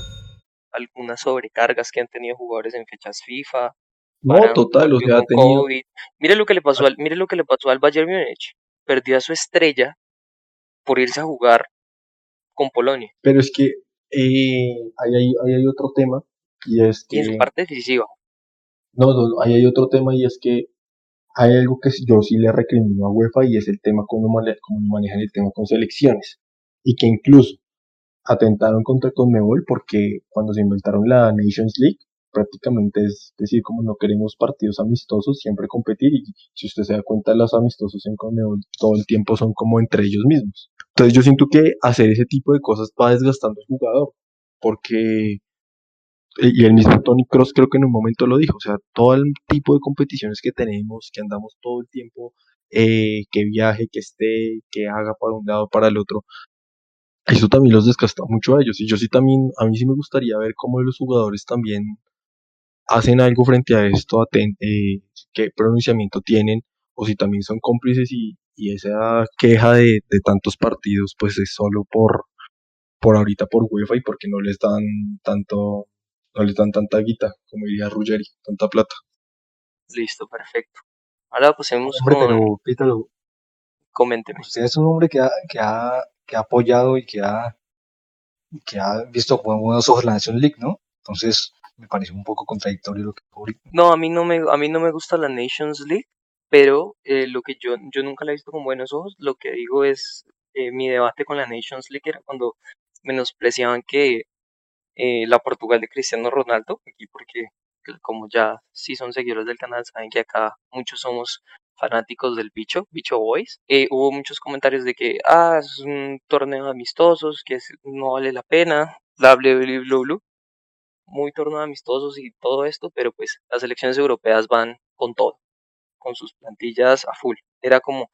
Algunas sobrecargas que han tenido jugadores en fechas FIFA. No, total, o sea, ha tenido... Mire lo que le pasó al, mire lo que le pasó al Bayern Munich. Perdió a su estrella por irse a jugar con Polonia. Pero es que eh, ahí, hay, ahí hay otro tema, y es que... Y es parte decisiva. No, no, no, ahí hay otro tema, y es que hay algo que yo sí le recrimino a UEFA, y es el tema cómo mane- manejan el tema con selecciones, y que incluso atentaron contra Conmebol, porque cuando se inventaron la Nations League, prácticamente es decir, como no queremos partidos amistosos, siempre competir, y si usted se da cuenta, los amistosos en Conmebol todo el tiempo son como entre ellos mismos. Entonces yo siento que hacer ese tipo de cosas va desgastando al jugador, porque, y el mismo Toni Kroos creo que en un momento lo dijo, o sea, todo el tipo de competiciones que tenemos, que andamos todo el tiempo, eh, que viaje, que esté, que haga para un lado, para el otro, eso también los desgasta mucho a ellos. Y yo sí también, a mí sí me gustaría ver cómo los jugadores también hacen algo frente a esto, aten- eh, qué pronunciamiento tienen, o si también son cómplices y, y esa queja de, de tantos partidos pues es solo por, por ahorita por UEFA, y porque no les dan tanto, no les dan tanta guita, como diría Ruggeri, tanta plata. Listo, perfecto. Ahora pasemos pues, con... Pero, pítalo. Coménteme. Usted es un hombre que ha, que ha, que ha apoyado y que ha, que ha visto con buenos ojos la Nations League, ¿no? Entonces... me parece un poco contradictorio lo que ahorita. No, a mí no me a mí no me gusta la Nations League, pero eh, lo que yo yo nunca la he visto con buenos ojos. Lo que digo es eh, mi debate con la Nations League era cuando menospreciaban que eh, la Portugal de Cristiano Ronaldo, aquí porque como ya sí son seguidores del canal saben que acá muchos somos fanáticos del bicho, bicho boys. Eh, hubo muchos comentarios de que ah, es un torneo de amistosos, que es, no vale la pena, bla bla bla bla bla. Muy torneos amistosos y todo esto, pero pues las selecciones europeas van con todo, con sus plantillas a full. Era como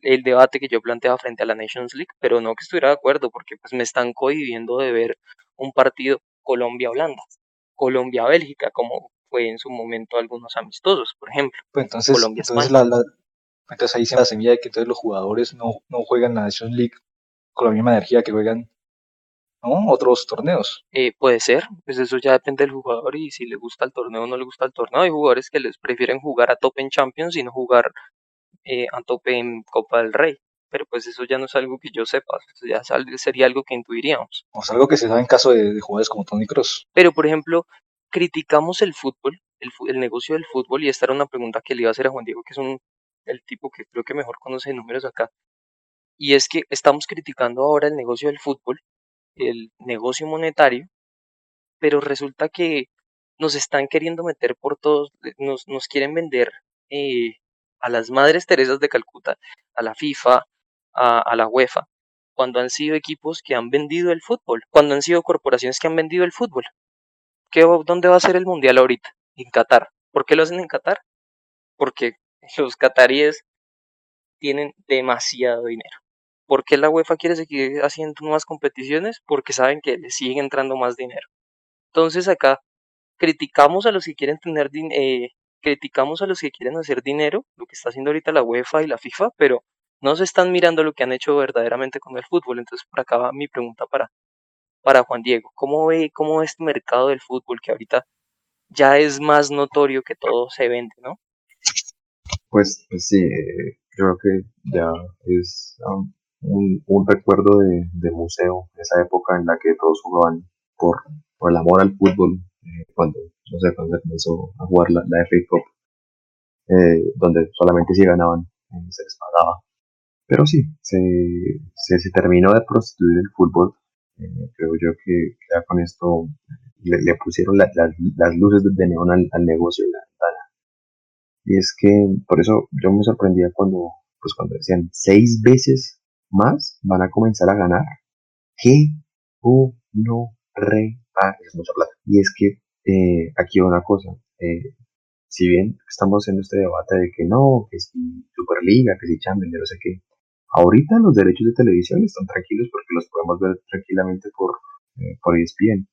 el debate que yo planteaba frente a la Nations League, pero no que estuviera de acuerdo, porque pues me están cohibiendo de ver un partido Colombia-Holanda, Colombia-Bélgica, como fue en su momento algunos amistosos, por ejemplo. Pues entonces, entonces, la, la, entonces ahí se me semilla de que entonces los jugadores no, no juegan la Nations League con la misma energía que juegan, ¿no? Otros torneos. Eh, puede ser, pues eso ya depende del jugador y si le gusta el torneo o no le gusta el torneo. Hay jugadores que les prefieren jugar a tope en Champions y no jugar eh, a tope en Copa del Rey, pero pues eso ya no es algo que yo sepa, eso ya sal- sería algo que intuiríamos. O sea, algo que se sabe en caso de, de jugadores como Toni Kroos. Pero por ejemplo, criticamos el fútbol, el, fu- el negocio del fútbol, y esta era una pregunta que le iba a hacer a Juan Diego, que es un, el tipo que creo que mejor conoce números acá, y es que estamos criticando ahora el negocio del fútbol, el negocio monetario, pero resulta que nos están queriendo meter por todos, nos, nos quieren vender eh, a las Madres Teresas de Calcuta, a la FIFA, a, a la UEFA, cuando han sido equipos que han vendido el fútbol, cuando han sido corporaciones que han vendido el fútbol. ¿Qué, dónde va a ser el mundial ahorita? En Qatar. ¿Por qué lo hacen en Qatar? Porque los qataríes tienen demasiado dinero. ¿Por qué la UEFA quiere seguir haciendo nuevas competiciones? Porque saben que le sigue entrando más dinero. Entonces acá criticamos a los que quieren tener din- eh, criticamos a los que quieren hacer dinero, lo que está haciendo ahorita la UEFA y la FIFA, pero no se están mirando lo que han hecho verdaderamente con el fútbol. Entonces por acá va mi pregunta para, para Juan Diego. ¿Cómo ve cómo ve este mercado del fútbol que ahorita ya es más notorio que todo se vende, ¿no? Pues, pues sí, yo creo que ya es... Um... Un, un recuerdo de, de museo, esa época en la que todos jugaban por, por el amor al fútbol, eh, cuando, no sé, cuando se comenzó a jugar la, la F A Cup, eh, donde solamente si ganaban eh, se les pagaba. Pero sí, se, se, se terminó de prostituir el fútbol. Eh, creo yo que ya con esto le, le pusieron la, la, las luces de neón al, al negocio en la ventana. Y es que por eso yo me sorprendía cuando, pues cuando decían seis veces más van a comenzar a ganar. Que uno oh, re ah, es mucha plata. Y es que eh, aquí una cosa, eh, si bien estamos haciendo este debate de que no, que si Superliga, que si Champions, no sé qué, ahorita los derechos de televisión están tranquilos porque los podemos ver tranquilamente por eh, por E S P N,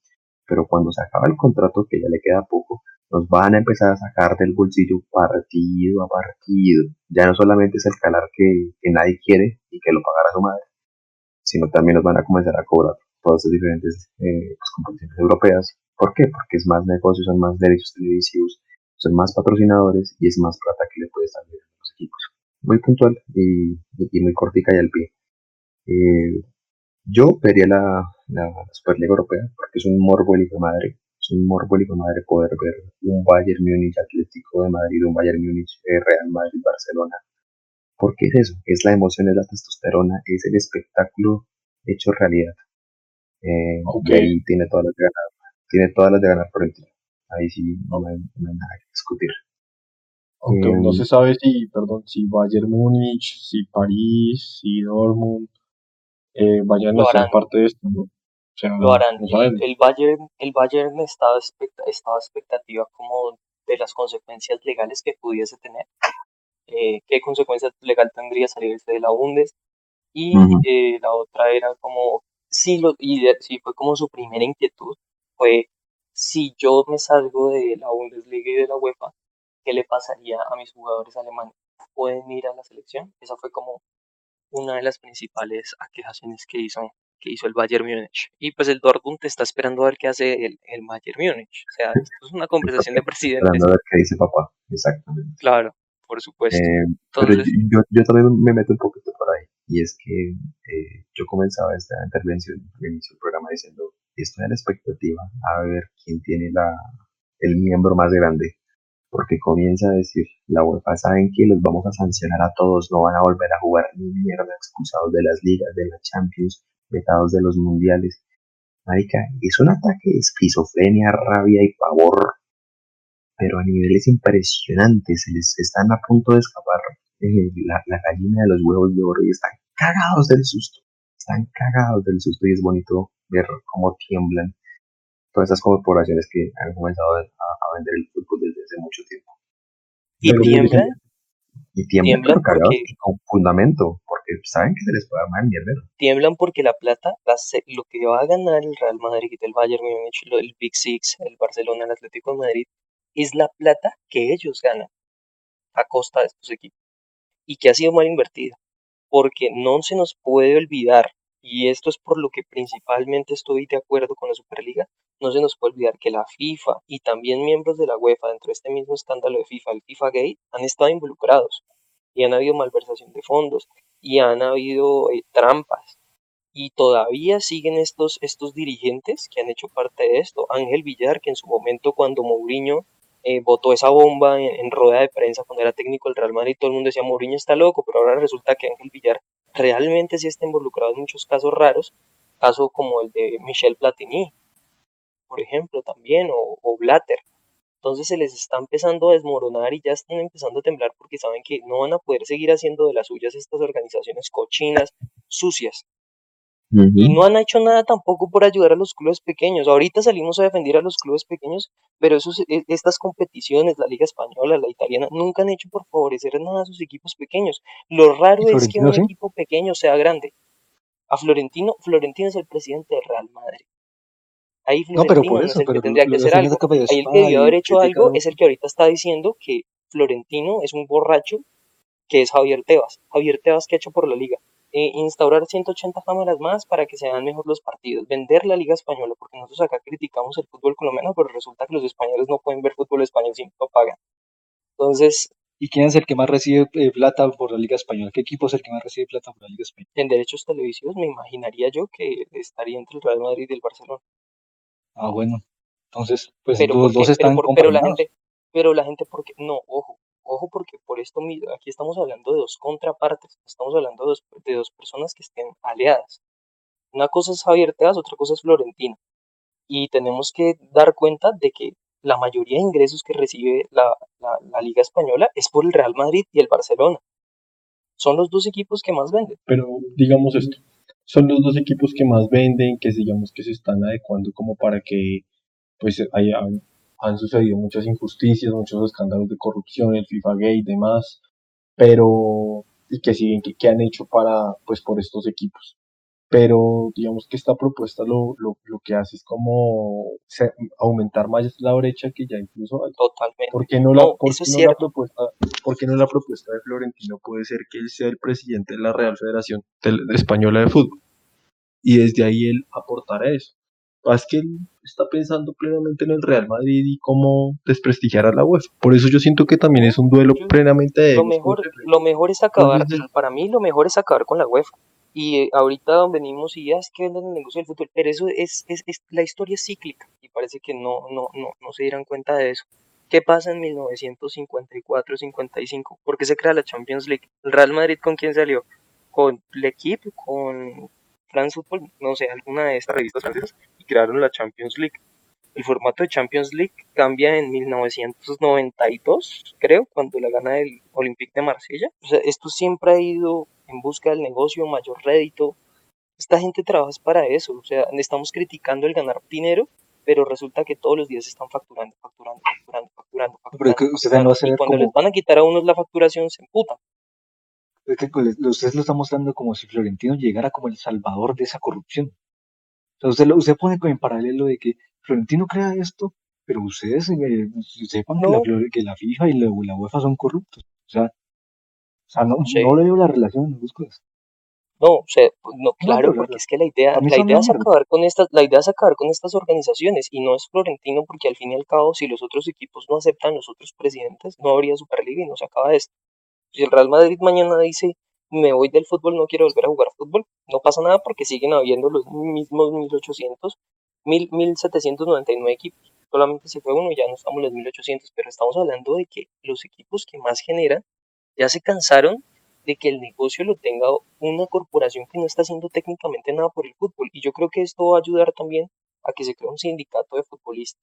pero cuando se acaba el contrato, que ya le queda poco, nos van a empezar a sacar del bolsillo partido a partido. Ya no solamente es el calar que, que nadie quiere y que lo pagará su madre, sino también nos van a comenzar a cobrar todas estas diferentes eh, pues, competiciones europeas. ¿Por qué? Porque es más negocio, son más derechos televisivos, son más patrocinadores y es más plata que le puede salir a los equipos. Muy puntual y, y muy cortica y al pie. Eh, yo pediría la, la, la Superliga Europea porque es un morbo el hijo de madre. Es un morbo el hijo de madre poder ver un Bayern Munich, Atlético de Madrid, un Bayern Munich, eh, Real Madrid, Barcelona. Porque es eso, es la emoción, es la testosterona, es el espectáculo hecho realidad. Eh, okay. Y ahí tiene todas las de ganar, tiene todas las de ganar Florentino. Ahí sí no me, no hay nada que discutir. Aunque okay, no se sabe si, perdón, si Bayern Múnich, si París, si Dortmund eh, vayan a ser parte de esto, ¿no? O sea, lo harán. No el, el Bayern, el Bayern estaba expect- estaba expectativa como de las consecuencias legales que pudiese tener. Eh, ¿Qué consecuencias legal tendría salirse de la Bundes? Y uh-huh. eh, la otra era como si lo y de, si fue como su primera inquietud fue si yo me salgo de la Bundesliga y de la UEFA, ¿qué le pasaría a mis jugadores alemanes? ¿Pueden ir a la selección? Esa fue como una de las principales aquejaciones que hizo, que hizo el Bayern Múnich. Y pues el Dortmund te está esperando a ver qué hace el, el Bayern Múnich. O sea, esto es una conversación de presidentes. Esperando a ver qué dice papá, exactamente. Claro, por supuesto. Eh, Entonces, pero yo, yo, yo también me meto un poquito por ahí. Y es que eh, yo comenzaba esta intervención al inicio del programa diciendo, estoy en la expectativa a ver quién tiene la, el miembro más grande. Porque comienza a decir, la UEFA, saben que los vamos a sancionar a todos, no van a volver a jugar ni mierda, expulsados de las ligas, de las Champions, vetados de los mundiales. Marica, es un ataque de esquizofrenia, rabia y pavor, pero a niveles impresionantes, se les están a punto de escapar eh, la, la gallina de los huevos de oro y están cagados del susto, están cagados del susto y es bonito ver cómo tiemblan todas esas corporaciones que han comenzado a, a vender el fútbol desde hace mucho tiempo. ¿Y tiemblan? Y tiemblan, tiemblan porque, y con fundamento, porque saben que se les puede armar el mierdero. Tiemblan porque la plata, la, lo que va a ganar el Real Madrid, el Bayern Múnich, el Big Six, el Barcelona, el Atlético de Madrid, es la plata que ellos ganan a costa de estos equipos. Y que ha sido mal invertida, porque no se nos puede olvidar, y esto es por lo que principalmente estoy de acuerdo con la Superliga, no se nos puede olvidar que la FIFA y también miembros de la UEFA dentro de este mismo escándalo de FIFA, el FIFA Gate, han estado involucrados y han habido malversación de fondos y han habido eh, trampas y todavía siguen estos, estos dirigentes que han hecho parte de esto. Ángel Villar, que en su momento cuando Mourinho eh, botó esa bomba en, en rueda de prensa cuando era técnico del Real Madrid, todo el mundo decía Mourinho está loco, pero ahora resulta que Ángel Villar realmente sí está involucrado en muchos casos raros, casos como el de Michel Platini, por ejemplo, también, o, o Blatter. Entonces se les está empezando a desmoronar y ya están empezando a temblar porque saben que no van a poder seguir haciendo de las suyas estas organizaciones cochinas, sucias. Uh-huh. Y no han hecho nada tampoco por ayudar a los clubes pequeños. Ahorita salimos a defender a los clubes pequeños, pero esos, estas competiciones, la Liga Española, la Italiana, nunca han hecho por favorecer nada a sus equipos pequeños. Lo raro es que un ¿sí? equipo pequeño sea grande. A Florentino, Florentino es el presidente del Real Madrid. Ahí Florentino no, pero por eso, no es el pero, que tendría que hacer algo. Ahí el que debió haber hecho algo es el que ahorita está diciendo que Florentino es un borracho, que es Javier Tebas. Javier Tebas, ¿qué ha hecho por la Liga? Eh, instaurar ciento ochenta cámaras más para que se hagan mejor los partidos, vender la Liga Española, porque nosotros acá criticamos el fútbol colombiano, pero resulta que los españoles no pueden ver fútbol español si no pagan. Entonces... ¿Y quién es el que más recibe eh, plata por la Liga Española? ¿Qué equipo es el que más recibe plata por la Liga Española? En derechos televisivos me imaginaría yo que estaría entre el Real Madrid y el Barcelona. Ah, bueno. Entonces, pues pero los dos están pero, por, pero la gente, pero la gente, porque no, ojo, ojo, porque por esto mismo, aquí estamos hablando de dos contrapartes, estamos hablando de dos, de dos personas que estén aliadas. Una cosa es Javier Tebas, otra cosa es Florentino. Y tenemos que dar cuenta de que la mayoría de ingresos que recibe la, la, la Liga Española es por el Real Madrid y el Barcelona. Son los dos equipos que más venden. Pero digamos esto, son los dos equipos que más venden, que digamos que se están adecuando como para que pues haya, han sucedido muchas injusticias, muchos escándalos de corrupción, el FIFA Gate y demás, pero y que siguen que, que han hecho para pues por estos equipos. Pero digamos que esta propuesta lo lo, lo que hace es como se, aumentar más la brecha que ya incluso hay. Totalmente. ¿Por qué no la, no, por qué no la propuesta? ¿Por qué no la propuesta de Florentino puede ser que él sea el presidente de la Real Federación Española de Fútbol? Y desde ahí él aportar a eso. Es que él está pensando plenamente en el Real Madrid y cómo desprestigiar a la UEFA. Por eso yo siento que también es un duelo yo, plenamente de lo mejor, lo mejor es acabar, Entonces, para mí lo mejor es acabar con la UEFA. Y ahorita donde venimos y ya es que venden el negocio del fútbol, pero eso es, es, es la historia es cíclica y parece que no, no, no, no se dieran cuenta de eso. ¿Qué pasa en mil novecientos cincuenta y cuatro cincuenta y cinco? ¿Por qué se crea la Champions League? ¿El Real Madrid con quién salió? ¿Con el equipo? ¿Con France Football? No sé, alguna de estas revistas francesas, y crearon la Champions League. El formato de Champions League cambia en mil novecientos noventa y dos, creo, cuando la gana el Olympique de Marsella. O sea, esto siempre ha ido en busca del negocio, mayor rédito. Esta gente trabaja para eso. O sea, estamos criticando el ganar dinero, pero resulta que todos los días están facturando, facturando, facturando, facturando. facturando pero es que ustedes no hacen y cuando como... les van a quitar a unos la facturación, se emputan. Es que ustedes lo están mostrando como si Florentino llegara como el salvador de esa corrupción. O sea, usted, usted pone en paralelo de que Florentino crea esto, pero ustedes eh, sepan no. que, la, que la FIFA y la, la UEFA son corruptos. O sea, o sea no, sí. no le veo la relación en las cosas. No, o sea, no, claro, porque es que la idea, la idea es acabar con estas, la idea es acabar con estas organizaciones, y no es Florentino, porque al fin y al cabo, si los otros equipos no aceptan los otros presidentes, no habría Superliga y no se acaba esto. Si el Real Madrid mañana dice, me voy del fútbol, no quiero volver a jugar fútbol, no pasa nada porque siguen habiendo los mismos mil ochocientos, mil setecientos noventa y nueve equipos. Solamente se fue uno y ya no estamos los mil ochocientos, pero estamos hablando de que los equipos que más generan ya se cansaron de que el negocio lo tenga una corporación que no está haciendo técnicamente nada por el fútbol. Y yo creo que esto va a ayudar también a que se cree un sindicato de futbolistas.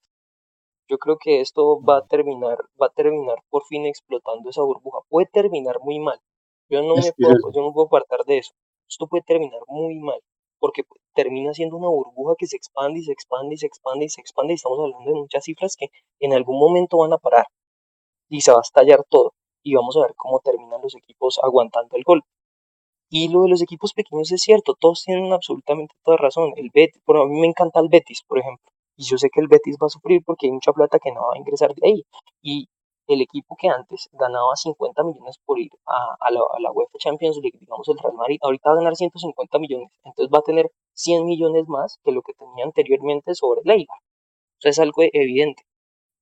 Yo creo que esto va a terminar, va a terminar por fin explotando esa burbuja. Puede terminar muy mal. Yo no me puedo, yo no puedo apartar de eso. Esto puede terminar muy mal, porque termina siendo una burbuja que se expande y se expande y se expande y se expande, y estamos hablando de muchas cifras que en algún momento van a parar y se va a estallar todo. Y vamos a ver cómo terminan los equipos aguantando el golpe. Y lo de los equipos pequeños es cierto, todos tienen absolutamente toda razón. El Betis, por a mí me encanta el Betis, por ejemplo. Y yo sé que el Betis va a sufrir porque hay mucha plata que no va a ingresar de ahí. Y el equipo que antes ganaba cincuenta millones por ir a, a, la, a la UEFA Champions League, digamos el Real Madrid, ahorita va a ganar ciento cincuenta millones, entonces va a tener cien millones más que lo que tenía anteriormente sobre el Eibar. O sea, es algo evidente,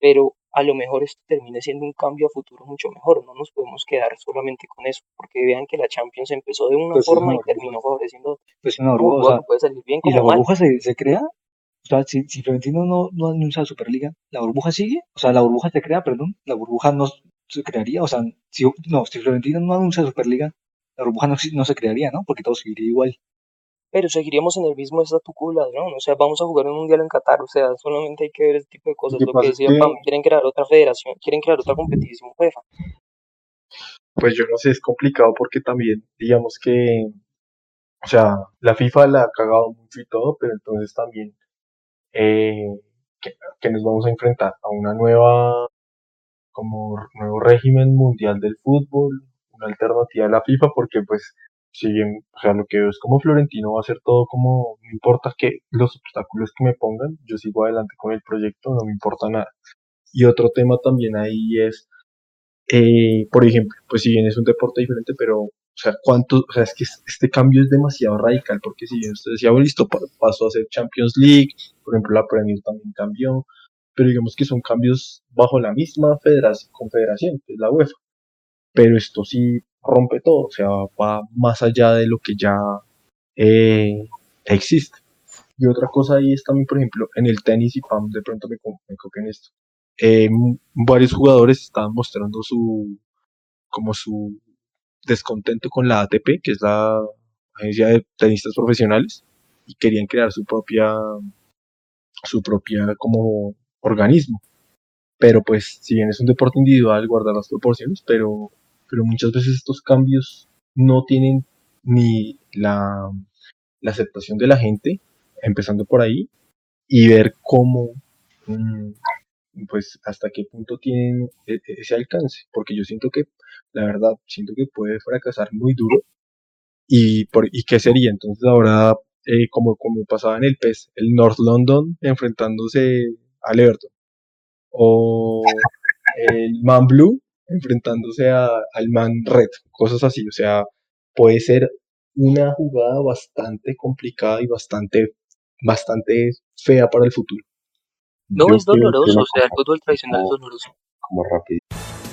pero a lo mejor esto termine siendo un cambio a futuro mucho mejor. No nos podemos quedar solamente con eso, porque vean que la Champions empezó de una pues forma una y terminó favoreciendo. Pues una burbuja, o sea, puede salir bien como y la burbuja mal. Se, se crea, o sea, si, si Florentino no, no anuncia la Superliga, la burbuja sigue, o sea, la burbuja se crea, perdón, la burbuja no se crearía, o sea, si, no, si Florentino no anuncia la Superliga, la burbuja no, no se crearía, ¿no? Porque todo seguiría igual. Pero seguiríamos en el mismo estatus quo, ¿no? O sea, vamos a jugar un mundial en Qatar, o sea, solamente hay que ver ese tipo de cosas. Lo que decía Pam, quieren crear otra federación, quieren crear otra competición UEFA. Pues yo no sé, es complicado porque también, digamos que, o sea, la FIFA la ha cagado mucho y todo, pero entonces también... Eh, que, que nos vamos a enfrentar a una nueva como nuevo régimen mundial del fútbol, una alternativa a la FIFA, porque pues si bien, o sea, lo que veo es como Florentino va a hacer todo como, no importa que los obstáculos que me pongan, yo sigo adelante con el proyecto, no me importa nada. Y otro tema también ahí es eh, por ejemplo, pues si bien es un deporte diferente, pero o sea, cuánto, o sea, es que este cambio es demasiado radical, porque si bien usted decía, bueno, listo, pasó a ser Champions League, por ejemplo, la Premier también cambió, pero digamos que son cambios bajo la misma federación, confederación, que es la UEFA, pero esto sí rompe todo, o sea, va más allá de lo que ya eh, existe. Y otra cosa ahí es también, por ejemplo, en el tenis, y Pam, de pronto me, me copian esto, eh, varios jugadores están mostrando su, como su, descontento con la A T P, que es la agencia de tenistas profesionales, y querían crear su propia su propia como organismo, pero pues si bien es un deporte individual, guardar las proporciones, pero pero muchas veces estos cambios no tienen ni la, la aceptación de la gente, empezando por ahí, y ver cómo pues hasta qué punto tienen ese alcance, porque yo siento que la verdad, siento que puede fracasar muy duro. ¿Y, por, y qué sería? Entonces ahora, eh, como, como pasaba en el P E S, el North London enfrentándose al Everton. O el Man Blue enfrentándose a, al Man Red. Cosas así. O sea, puede ser una jugada bastante complicada y bastante, bastante fea para el futuro. No, yo es doloroso. O sea, el fútbol tradicional es doloroso. como rápido.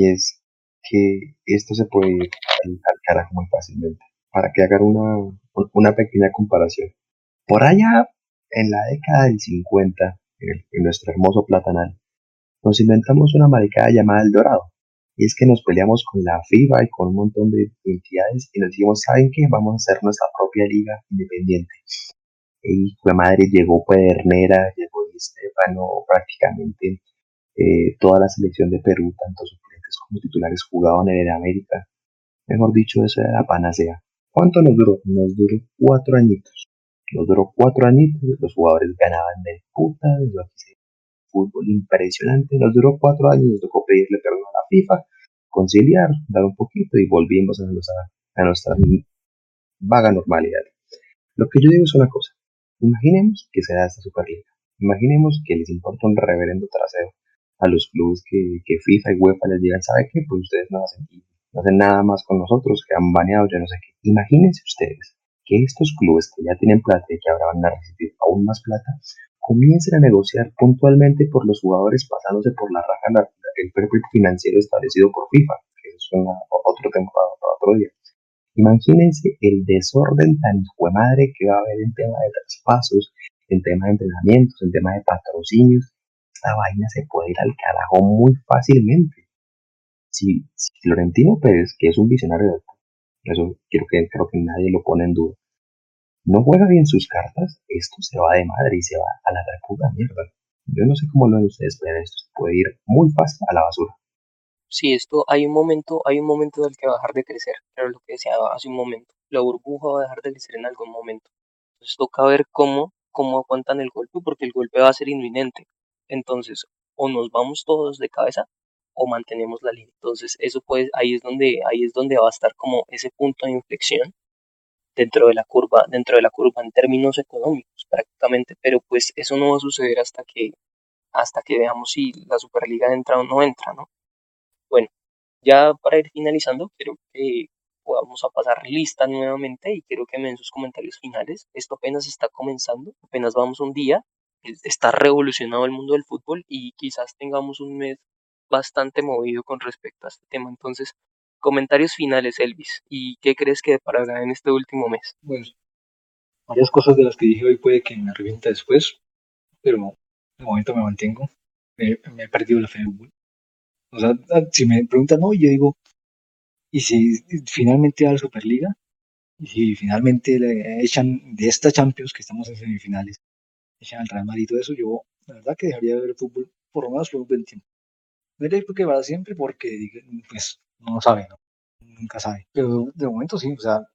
Y es que esto se puede ir al carajo muy fácilmente. Para que hagan una, una pequeña comparación. Por allá, en la década del cincuenta, en, el, en nuestro hermoso platanal, nos inventamos una maricada llamada El Dorado. Y es que nos peleamos con la FIFA y con un montón de entidades y nos dijimos, ¿saben qué? Vamos a hacer nuestra propia liga independiente. Y la madre llegó Pedernera, llegó Di Stéfano, prácticamente eh, toda la selección de Perú, tanto su como titulares jugaban en el América. Mejor dicho, eso era la panacea. ¿Cuánto nos duró? Nos duró cuatro añitos. Nos duró cuatro añitos. Los jugadores ganaban de puta, de fútbol impresionante. Nos duró cuatro años. Nos tocó pedirle perdón a la FIFA, conciliar, dar un poquito y volvimos a, a, a nuestra vaga normalidad. Lo que yo digo es una cosa. Imaginemos que se da esta Superliga. Imaginemos que les importa un reverendo trasero a los clubes que, que FIFA y UEFA les digan, ¿sabe qué? Pues ustedes no hacen, no hacen nada más con nosotros, que han baneado, yo no sé qué. Imagínense ustedes que estos clubes que ya tienen plata y que ahora van a recibir aún más plata, comiencen a negociar puntualmente por los jugadores pasándose por la raja la, el perfil financiero establecido por FIFA, que es una, otro tema para, para otro día. Imagínense el desorden tan hijuemadre que va a haber en tema de traspasos, en tema de entrenamientos, en tema de patrocinios. Esta vaina se puede ir al carajo muy fácilmente. Si, si Florentino Pérez, que es un visionario, eso creo que, creo que nadie lo pone en duda, no juega bien sus cartas, esto se va de madre y se va a la puta mierda. Yo no sé cómo lo ven ustedes, pero esto se puede ir muy fácil a la basura. Sí, esto hay un momento, hay un momento del que va a dejar de crecer, pero lo que decía hace un momento, la burbuja va a dejar de crecer en algún momento. Entonces toca ver cómo, cómo aguantan el golpe, porque el golpe va a ser inminente. Entonces, o nos vamos todos de cabeza o mantenemos la línea. Entonces, eso pues, ahí es donde, ahí es donde va a estar como ese punto de inflexión dentro de la curva, dentro de la curva en términos económicos prácticamente, pero pues eso no va a suceder hasta que, hasta que veamos si la Superliga entra o no entra, ¿no? Bueno, ya para ir finalizando, creo que podamos a pasar lista nuevamente y quiero que me den sus comentarios finales. Esto apenas está comenzando, apenas vamos un día. Está revolucionado el mundo del fútbol y quizás tengamos un mes bastante movido con respecto a este tema. Entonces, comentarios finales, Elvis. ¿Y qué crees que deparará en este último mes? Bueno, varias cosas de las que dije hoy puede que me arrepienta después, pero de momento me mantengo. Me, me he perdido la fe en el fútbol. O sea, si me preguntan, no, yo digo, ¿y si finalmente va a la Superliga? ¿Y si finalmente le echan de esta Champions que estamos en semifinales? Echan al Real Madrid y todo eso, yo la verdad que dejaría de ver el fútbol por lo menos por un buen tiempo. No diré porque va siempre, porque pues no lo sabe, ¿no? Nunca sabe. Pero de momento sí, o sea,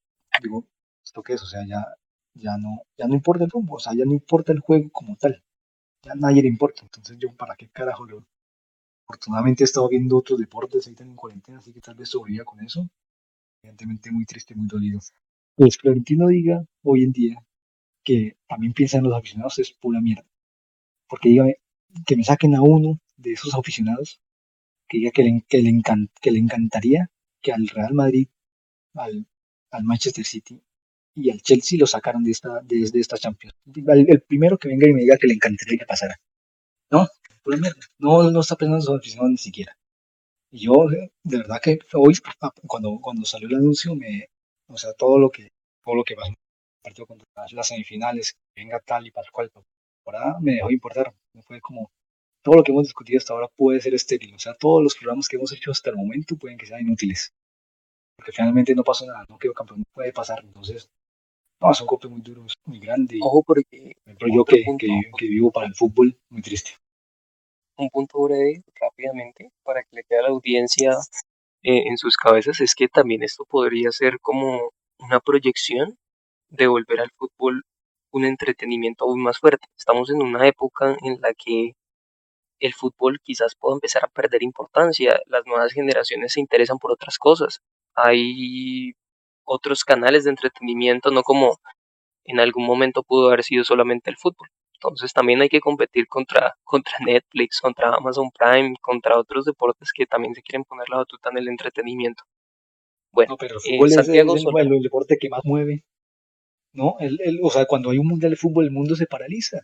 digo, esto que es, o sea, ya, ya, no, ya no importa el rumbo, o sea, ya no importa el juego como tal. Ya a nadie le importa, entonces yo para qué carajo lo... Afortunadamente he estado viendo otros deportes ahí en cuarentena, así que tal vez sobreviva con eso. Evidentemente muy triste, muy dolido. Pues Florentino diga hoy en día que también piensan los aficionados es pura mierda, porque dígame que me saquen a uno de esos aficionados que diga que le, que le, encant, que le encantaría que al Real Madrid, al, al Manchester City y al Chelsea lo sacaran de esta, de, de esta Champions. El, el primero que venga y me diga que le encantaría que pasara. No, no, no está pensando en su aficionado ni siquiera. Y yo, de verdad que hoy, cuando, cuando salió el anuncio, me, o sea, todo lo que, todo lo que pasó, partido contra las semifinales, que venga tal y para cual, ahora me dejó importar. Fue como, todo lo que hemos discutido hasta ahora puede ser estéril. O sea, todos los programas que hemos hecho hasta el momento pueden que sean inútiles. Porque finalmente no pasó nada, no quedó campeón, puede pasar. Entonces, no, es un golpe muy duro, es muy grande. Y, ojo, porque pero yo que, punto, que, que vivo para el fútbol, muy triste. Un punto breve, rápidamente, para que le quede a la audiencia eh, en sus cabezas, es que también esto podría ser como una proyección de volver al fútbol un entretenimiento aún más fuerte. Estamos en una época en la que el fútbol quizás pueda empezar a perder importancia. Las nuevas generaciones se interesan por otras cosas. Hay otros canales de entretenimiento, no como en algún momento pudo haber sido solamente el fútbol. Entonces también hay que competir contra, contra Netflix, contra Amazon Prime, contra otros deportes que también se quieren poner la batuta en el entretenimiento. Bueno, no, pero el fútbol eh, es Santiago, el, el, el deporte que más mueve, ¿no? El, el, o sea, cuando hay un mundial de fútbol, el mundo se paraliza.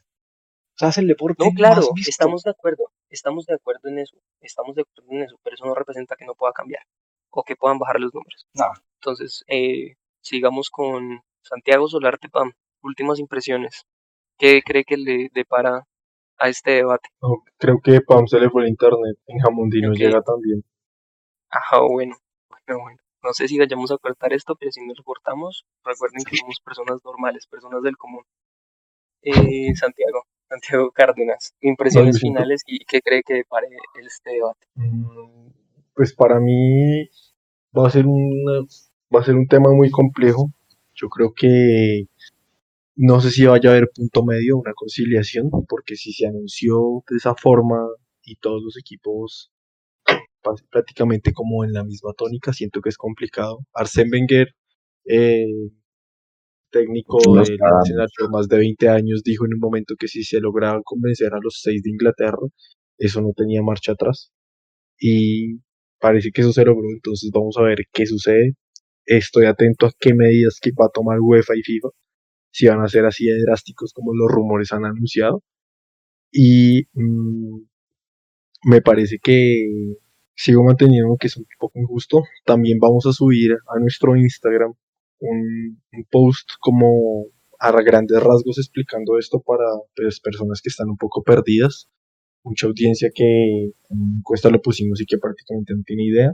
O sea, es el deporte no, claro, más visto. Estamos de acuerdo, estamos de acuerdo en eso, estamos de acuerdo en eso, pero eso no representa que no pueda cambiar o que puedan bajar los números. No. Entonces, eh, sigamos con Santiago Solarte Pam, últimas impresiones. ¿Qué cree que le depara a este debate? No, creo que Pam se le fue el internet, en Jamundino okay. Llega también. Ajá, bueno, bueno, bueno. No sé si vayamos a cortar esto, pero si no lo cortamos, recuerden que somos personas normales, personas del común. Eh, Santiago, Santiago Cárdenas, impresiones no, finales y qué cree que depare este debate. Pues para mí va a ser una, va a ser un tema muy complejo. Yo creo que no sé si vaya a haber punto medio, una conciliación, porque si se anunció de esa forma y todos los equipos prácticamente como en la misma tónica, siento que es complicado. Arsène Wenger, eh, técnico del Arsenal por más de veinte años, dijo en un momento que si se lograban convencer a los seis de Inglaterra, eso no tenía marcha atrás, y parece que eso se logró. Entonces vamos a ver qué sucede. Estoy atento a qué medidas que va a tomar UEFA y FIFA, si van a ser así de drásticos como los rumores han anunciado. Y mmm, me parece que sigo manteniendo que es un poco injusto. También vamos a subir a nuestro Instagram un, un post como a grandes rasgos explicando esto para pues, personas que están un poco perdidas. Mucha audiencia que en encuesta lo pusimos y que prácticamente no tiene idea.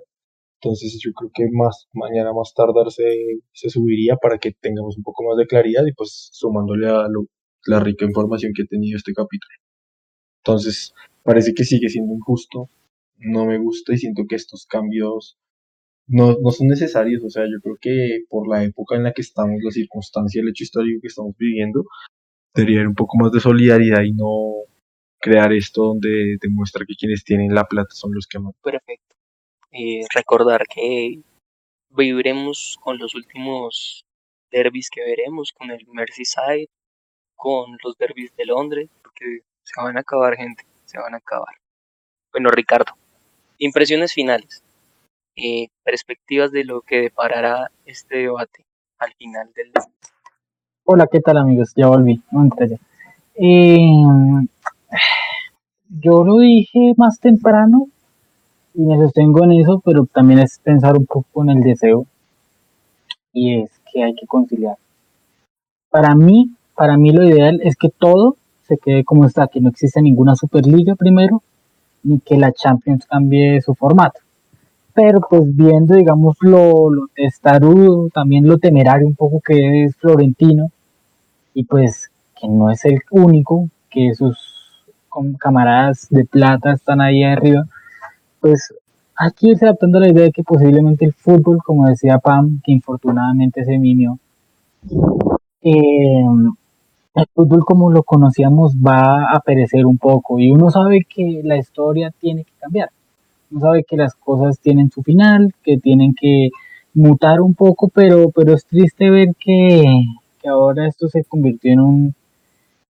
Entonces yo creo que más mañana más tardar se, se subiría para que tengamos un poco más de claridad y pues sumándole a lo, la rica información que ha tenido este capítulo. Entonces parece que sigue siendo injusto. No me gusta y siento que estos cambios no, no son necesarios. O sea, yo creo que por la época en la que estamos, la circunstancia, el hecho histórico que estamos viviendo, debería haber un poco más de solidaridad y no crear esto donde demuestra que quienes tienen la plata son los que más. Perfecto. Eh, recordar que viviremos con los últimos derbis que veremos, con el Merseyside, con los derbis de Londres, porque se van a acabar, gente, se van a acabar. Bueno, Ricardo, impresiones finales, eh, perspectivas de lo que deparará este debate al final del debate. Hola, ¿qué tal, amigos? Ya volví, no entré. Eh, yo lo dije más temprano y me sostengo en eso, pero también es pensar un poco en el deseo, y es que hay que conciliar. Para mí, para mí lo ideal es que todo se quede como está, que no existe ninguna Superliga primero, ni que la Champions cambie su formato. Pero pues viendo, digamos, lo, lo testarudo, también lo temerario un poco que es Florentino, y pues que no es el único, que sus camaradas de plata están ahí arriba, pues hay que irse adaptando a la idea de que posiblemente el fútbol, como decía Pam, que infortunadamente se mimió, eh, el fútbol como lo conocíamos va a perecer un poco, y uno sabe que la historia tiene que cambiar, uno sabe que las cosas tienen su final, que tienen que mutar un poco, pero, pero es triste ver que, que ahora esto se convirtió en un,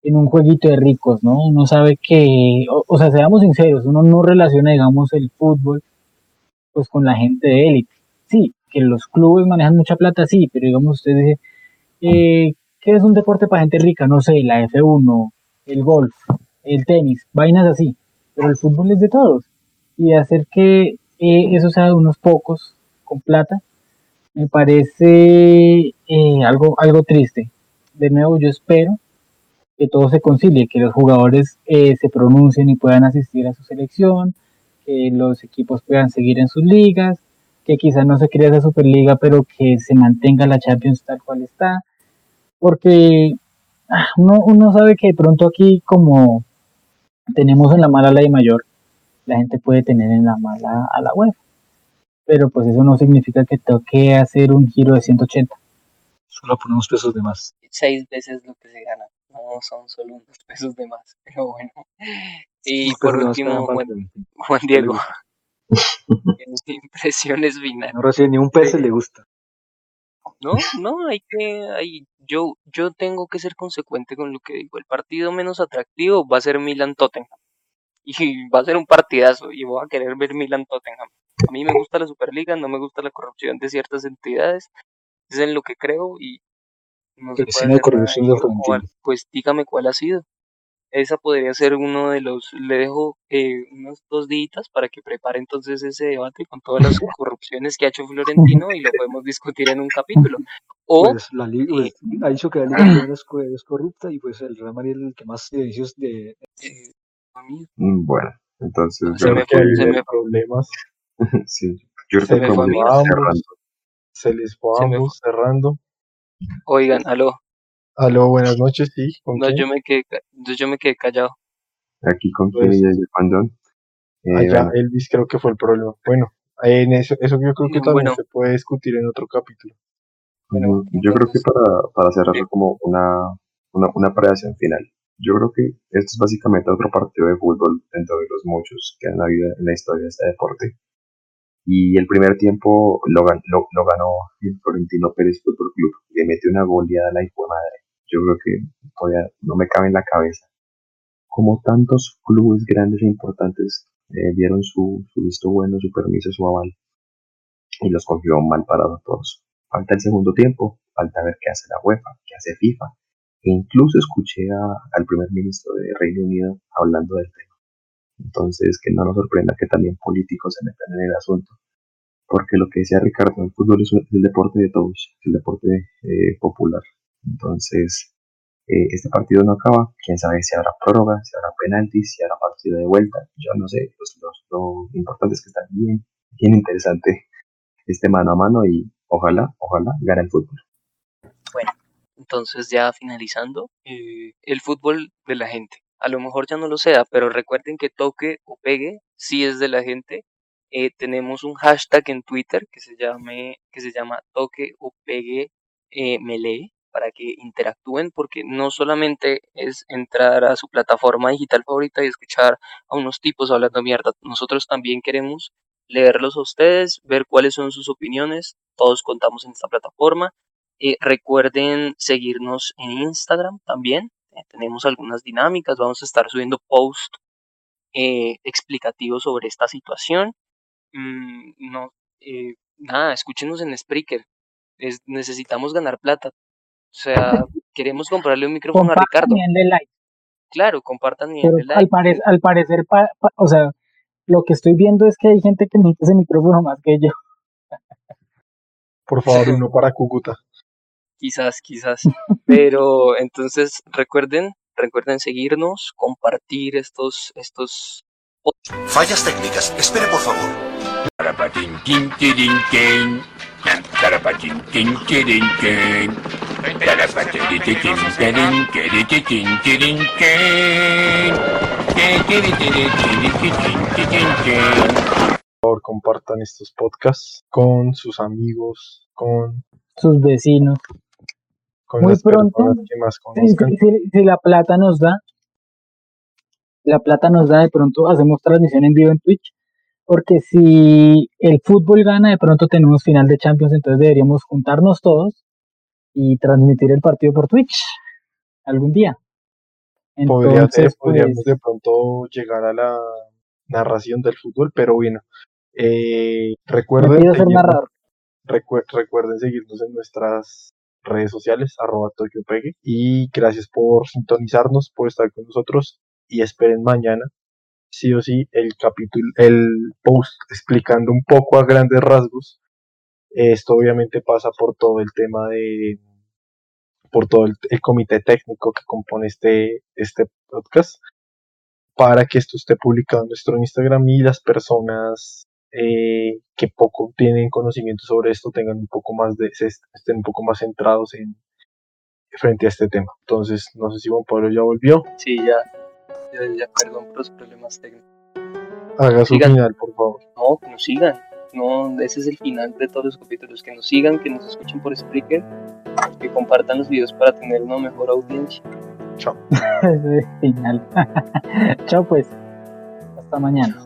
en un jueguito de ricos, ¿no? Uno sabe que, o, o sea, seamos sinceros, uno no relaciona, digamos, el fútbol pues con la gente de élite. Sí, que los clubes manejan mucha plata, sí, pero digamos, usted dice, eh, ¿qué es un deporte para gente rica? No sé, la F uno, el golf, el tenis, vainas así, pero el fútbol es de todos. Y hacer que eh, eso sea de unos pocos con plata, me parece eh, algo, algo triste. De nuevo, yo espero que todo se concilie, que los jugadores eh, se pronuncien y puedan asistir a su selección, que los equipos puedan seguir en sus ligas, que quizás no se crea esa Superliga, pero que se mantenga la Champions tal cual está, porque ah, uno, uno sabe que de pronto aquí, como tenemos en la mala la de mayor, la gente puede tener en la mala a la UEFA, pero pues eso no significa que toque hacer un giro de ciento ochenta. Solo ponemos pesos de más. Seis veces lo que se gana, no son solo unos pesos de más, pero bueno. Y no, por último, Juan, Juan Diego, impresiones finales. No recibe ni un peso, le gusta. No, no, hay que, hay, yo, yo tengo que ser consecuente con lo que digo. El partido menos atractivo va a ser Milan-Tottenham. Y va a ser un partidazo y voy a querer ver Milan-Tottenham. A mí me gusta la Superliga, no me gusta la corrupción de ciertas entidades. Es en lo que creo y no se puede hacer corrupción nada. Cuál, pues dígame cuál ha sido. Esa podría ser uno de los... Le dejo eh, unos dos días para que prepare entonces ese debate con todas las corrupciones que ha hecho Florentino y lo podemos discutir en un capítulo. O pues la Liga, pues, eh, ha dicho que la Liga es corrupta y pues el Real Madrid es el que más servicios de... Eh, Bueno, entonces se yo me creo fue, que se me problemas. Sí, yo creo se que vamos cerrando. Se les vamos cerrando. Oigan, aló. Aló, buenas noches, sí. No, yo me quedé, yo me quedé callado. Aquí con pues, Kevin y el Pandón. Eh, allá, Elvis creo que fue el problema. Bueno, en eso, eso yo creo que también bueno. Se puede discutir en otro capítulo. Bueno, yo entonces, creo que para, para cerrarlo como una una, una predicción final. Yo creo que esto es básicamente otro partido de fútbol dentro de los muchos que han habido en la historia de este deporte. Y el primer tiempo lo, lo, lo ganó el Florentino Pérez Fútbol Club. Le metió una goleada a la hijo de madre. Yo creo que todavía no me cabe en la cabeza como tantos clubes grandes e importantes eh, dieron su, su visto bueno, su permiso, su aval. Y los cogió mal parados todos. Falta el segundo tiempo. Falta ver qué hace la UEFA, qué hace FIFA. E incluso escuché a, al primer ministro de Reino Unido hablando del tema. Entonces, que no nos sorprenda que también políticos se metan en el asunto. Porque lo que decía Ricardo, el fútbol es el deporte de todos, es el deporte eh, popular. Entonces, eh, este partido no acaba. Quién sabe si habrá prórroga, si habrá penaltis, si habrá partido de vuelta. Yo no sé, los, los, lo importante es que está bien, bien interesante este mano a mano y ojalá, ojalá gane el fútbol. Bueno. Entonces ya finalizando, eh, el fútbol de la gente, a lo mejor ya no lo sea, pero recuerden que toque o pegue, si es de la gente, eh, tenemos un hashtag en Twitter que se, llame, que se llama toque o pegue eh, melee, para que interactúen, porque no solamente es entrar a su plataforma digital favorita y escuchar a unos tipos hablando mierda, nosotros también queremos leerlos a ustedes, ver cuáles son sus opiniones, todos contamos en esta plataforma. Eh, recuerden seguirnos en Instagram también, eh, tenemos algunas dinámicas, vamos a estar subiendo posts eh, explicativos sobre esta situación. Mm, no, eh, nada, escúchenos en Spreaker, es, necesitamos ganar plata, o sea, queremos comprarle un micrófono compartan a Ricardo. Compartan y denle like. Claro, compartan y denle like. Al, pare- al parecer, pa- pa- o sea, lo que estoy viendo es que hay gente que necesita ese micrófono más que yo. Por favor, uno para Cúcuta. Quizás, quizás, pero entonces recuerden, recuerden seguirnos, compartir estos, estos... Fallas técnicas, espere por favor. Por favor, compartan estos podcasts con sus amigos, con sus vecinos. Con muy pronto, si, si, si la plata nos da, la plata nos da, de pronto hacemos transmisión en vivo en Twitch, porque si el fútbol gana, de pronto tenemos final de Champions, entonces deberíamos juntarnos todos y transmitir el partido por Twitch algún día. Podría ser, pues, podríamos de pronto llegar a la narración del fútbol, pero bueno, eh, recuerden, seguirnos, recu- recuerden seguirnos en nuestras redes sociales, arroba TokioPegue, y gracias por sintonizarnos, por estar con nosotros, y esperen mañana, sí o sí, el capítulo, el post explicando un poco a grandes rasgos. Esto obviamente pasa por todo el tema de, por todo el, el comité técnico que compone este, este podcast, para que esto esté publicado en nuestro Instagram y las personas eh, que poco tienen conocimiento sobre esto tengan un poco más de, estén un poco más centrados en frente a este tema. Entonces, no sé si Juan Pablo ya volvió. Sí, ya, ya, ya perdón por los problemas técnicos. Haga nos su sigan. Final, por favor. No, que nos sigan. No, ese es el final de todos los capítulos. Que nos sigan, que nos escuchen por Spreaker, que compartan los videos para tener una mejor audiencia. Chao. Ese es el final. Chao, pues. Hasta mañana.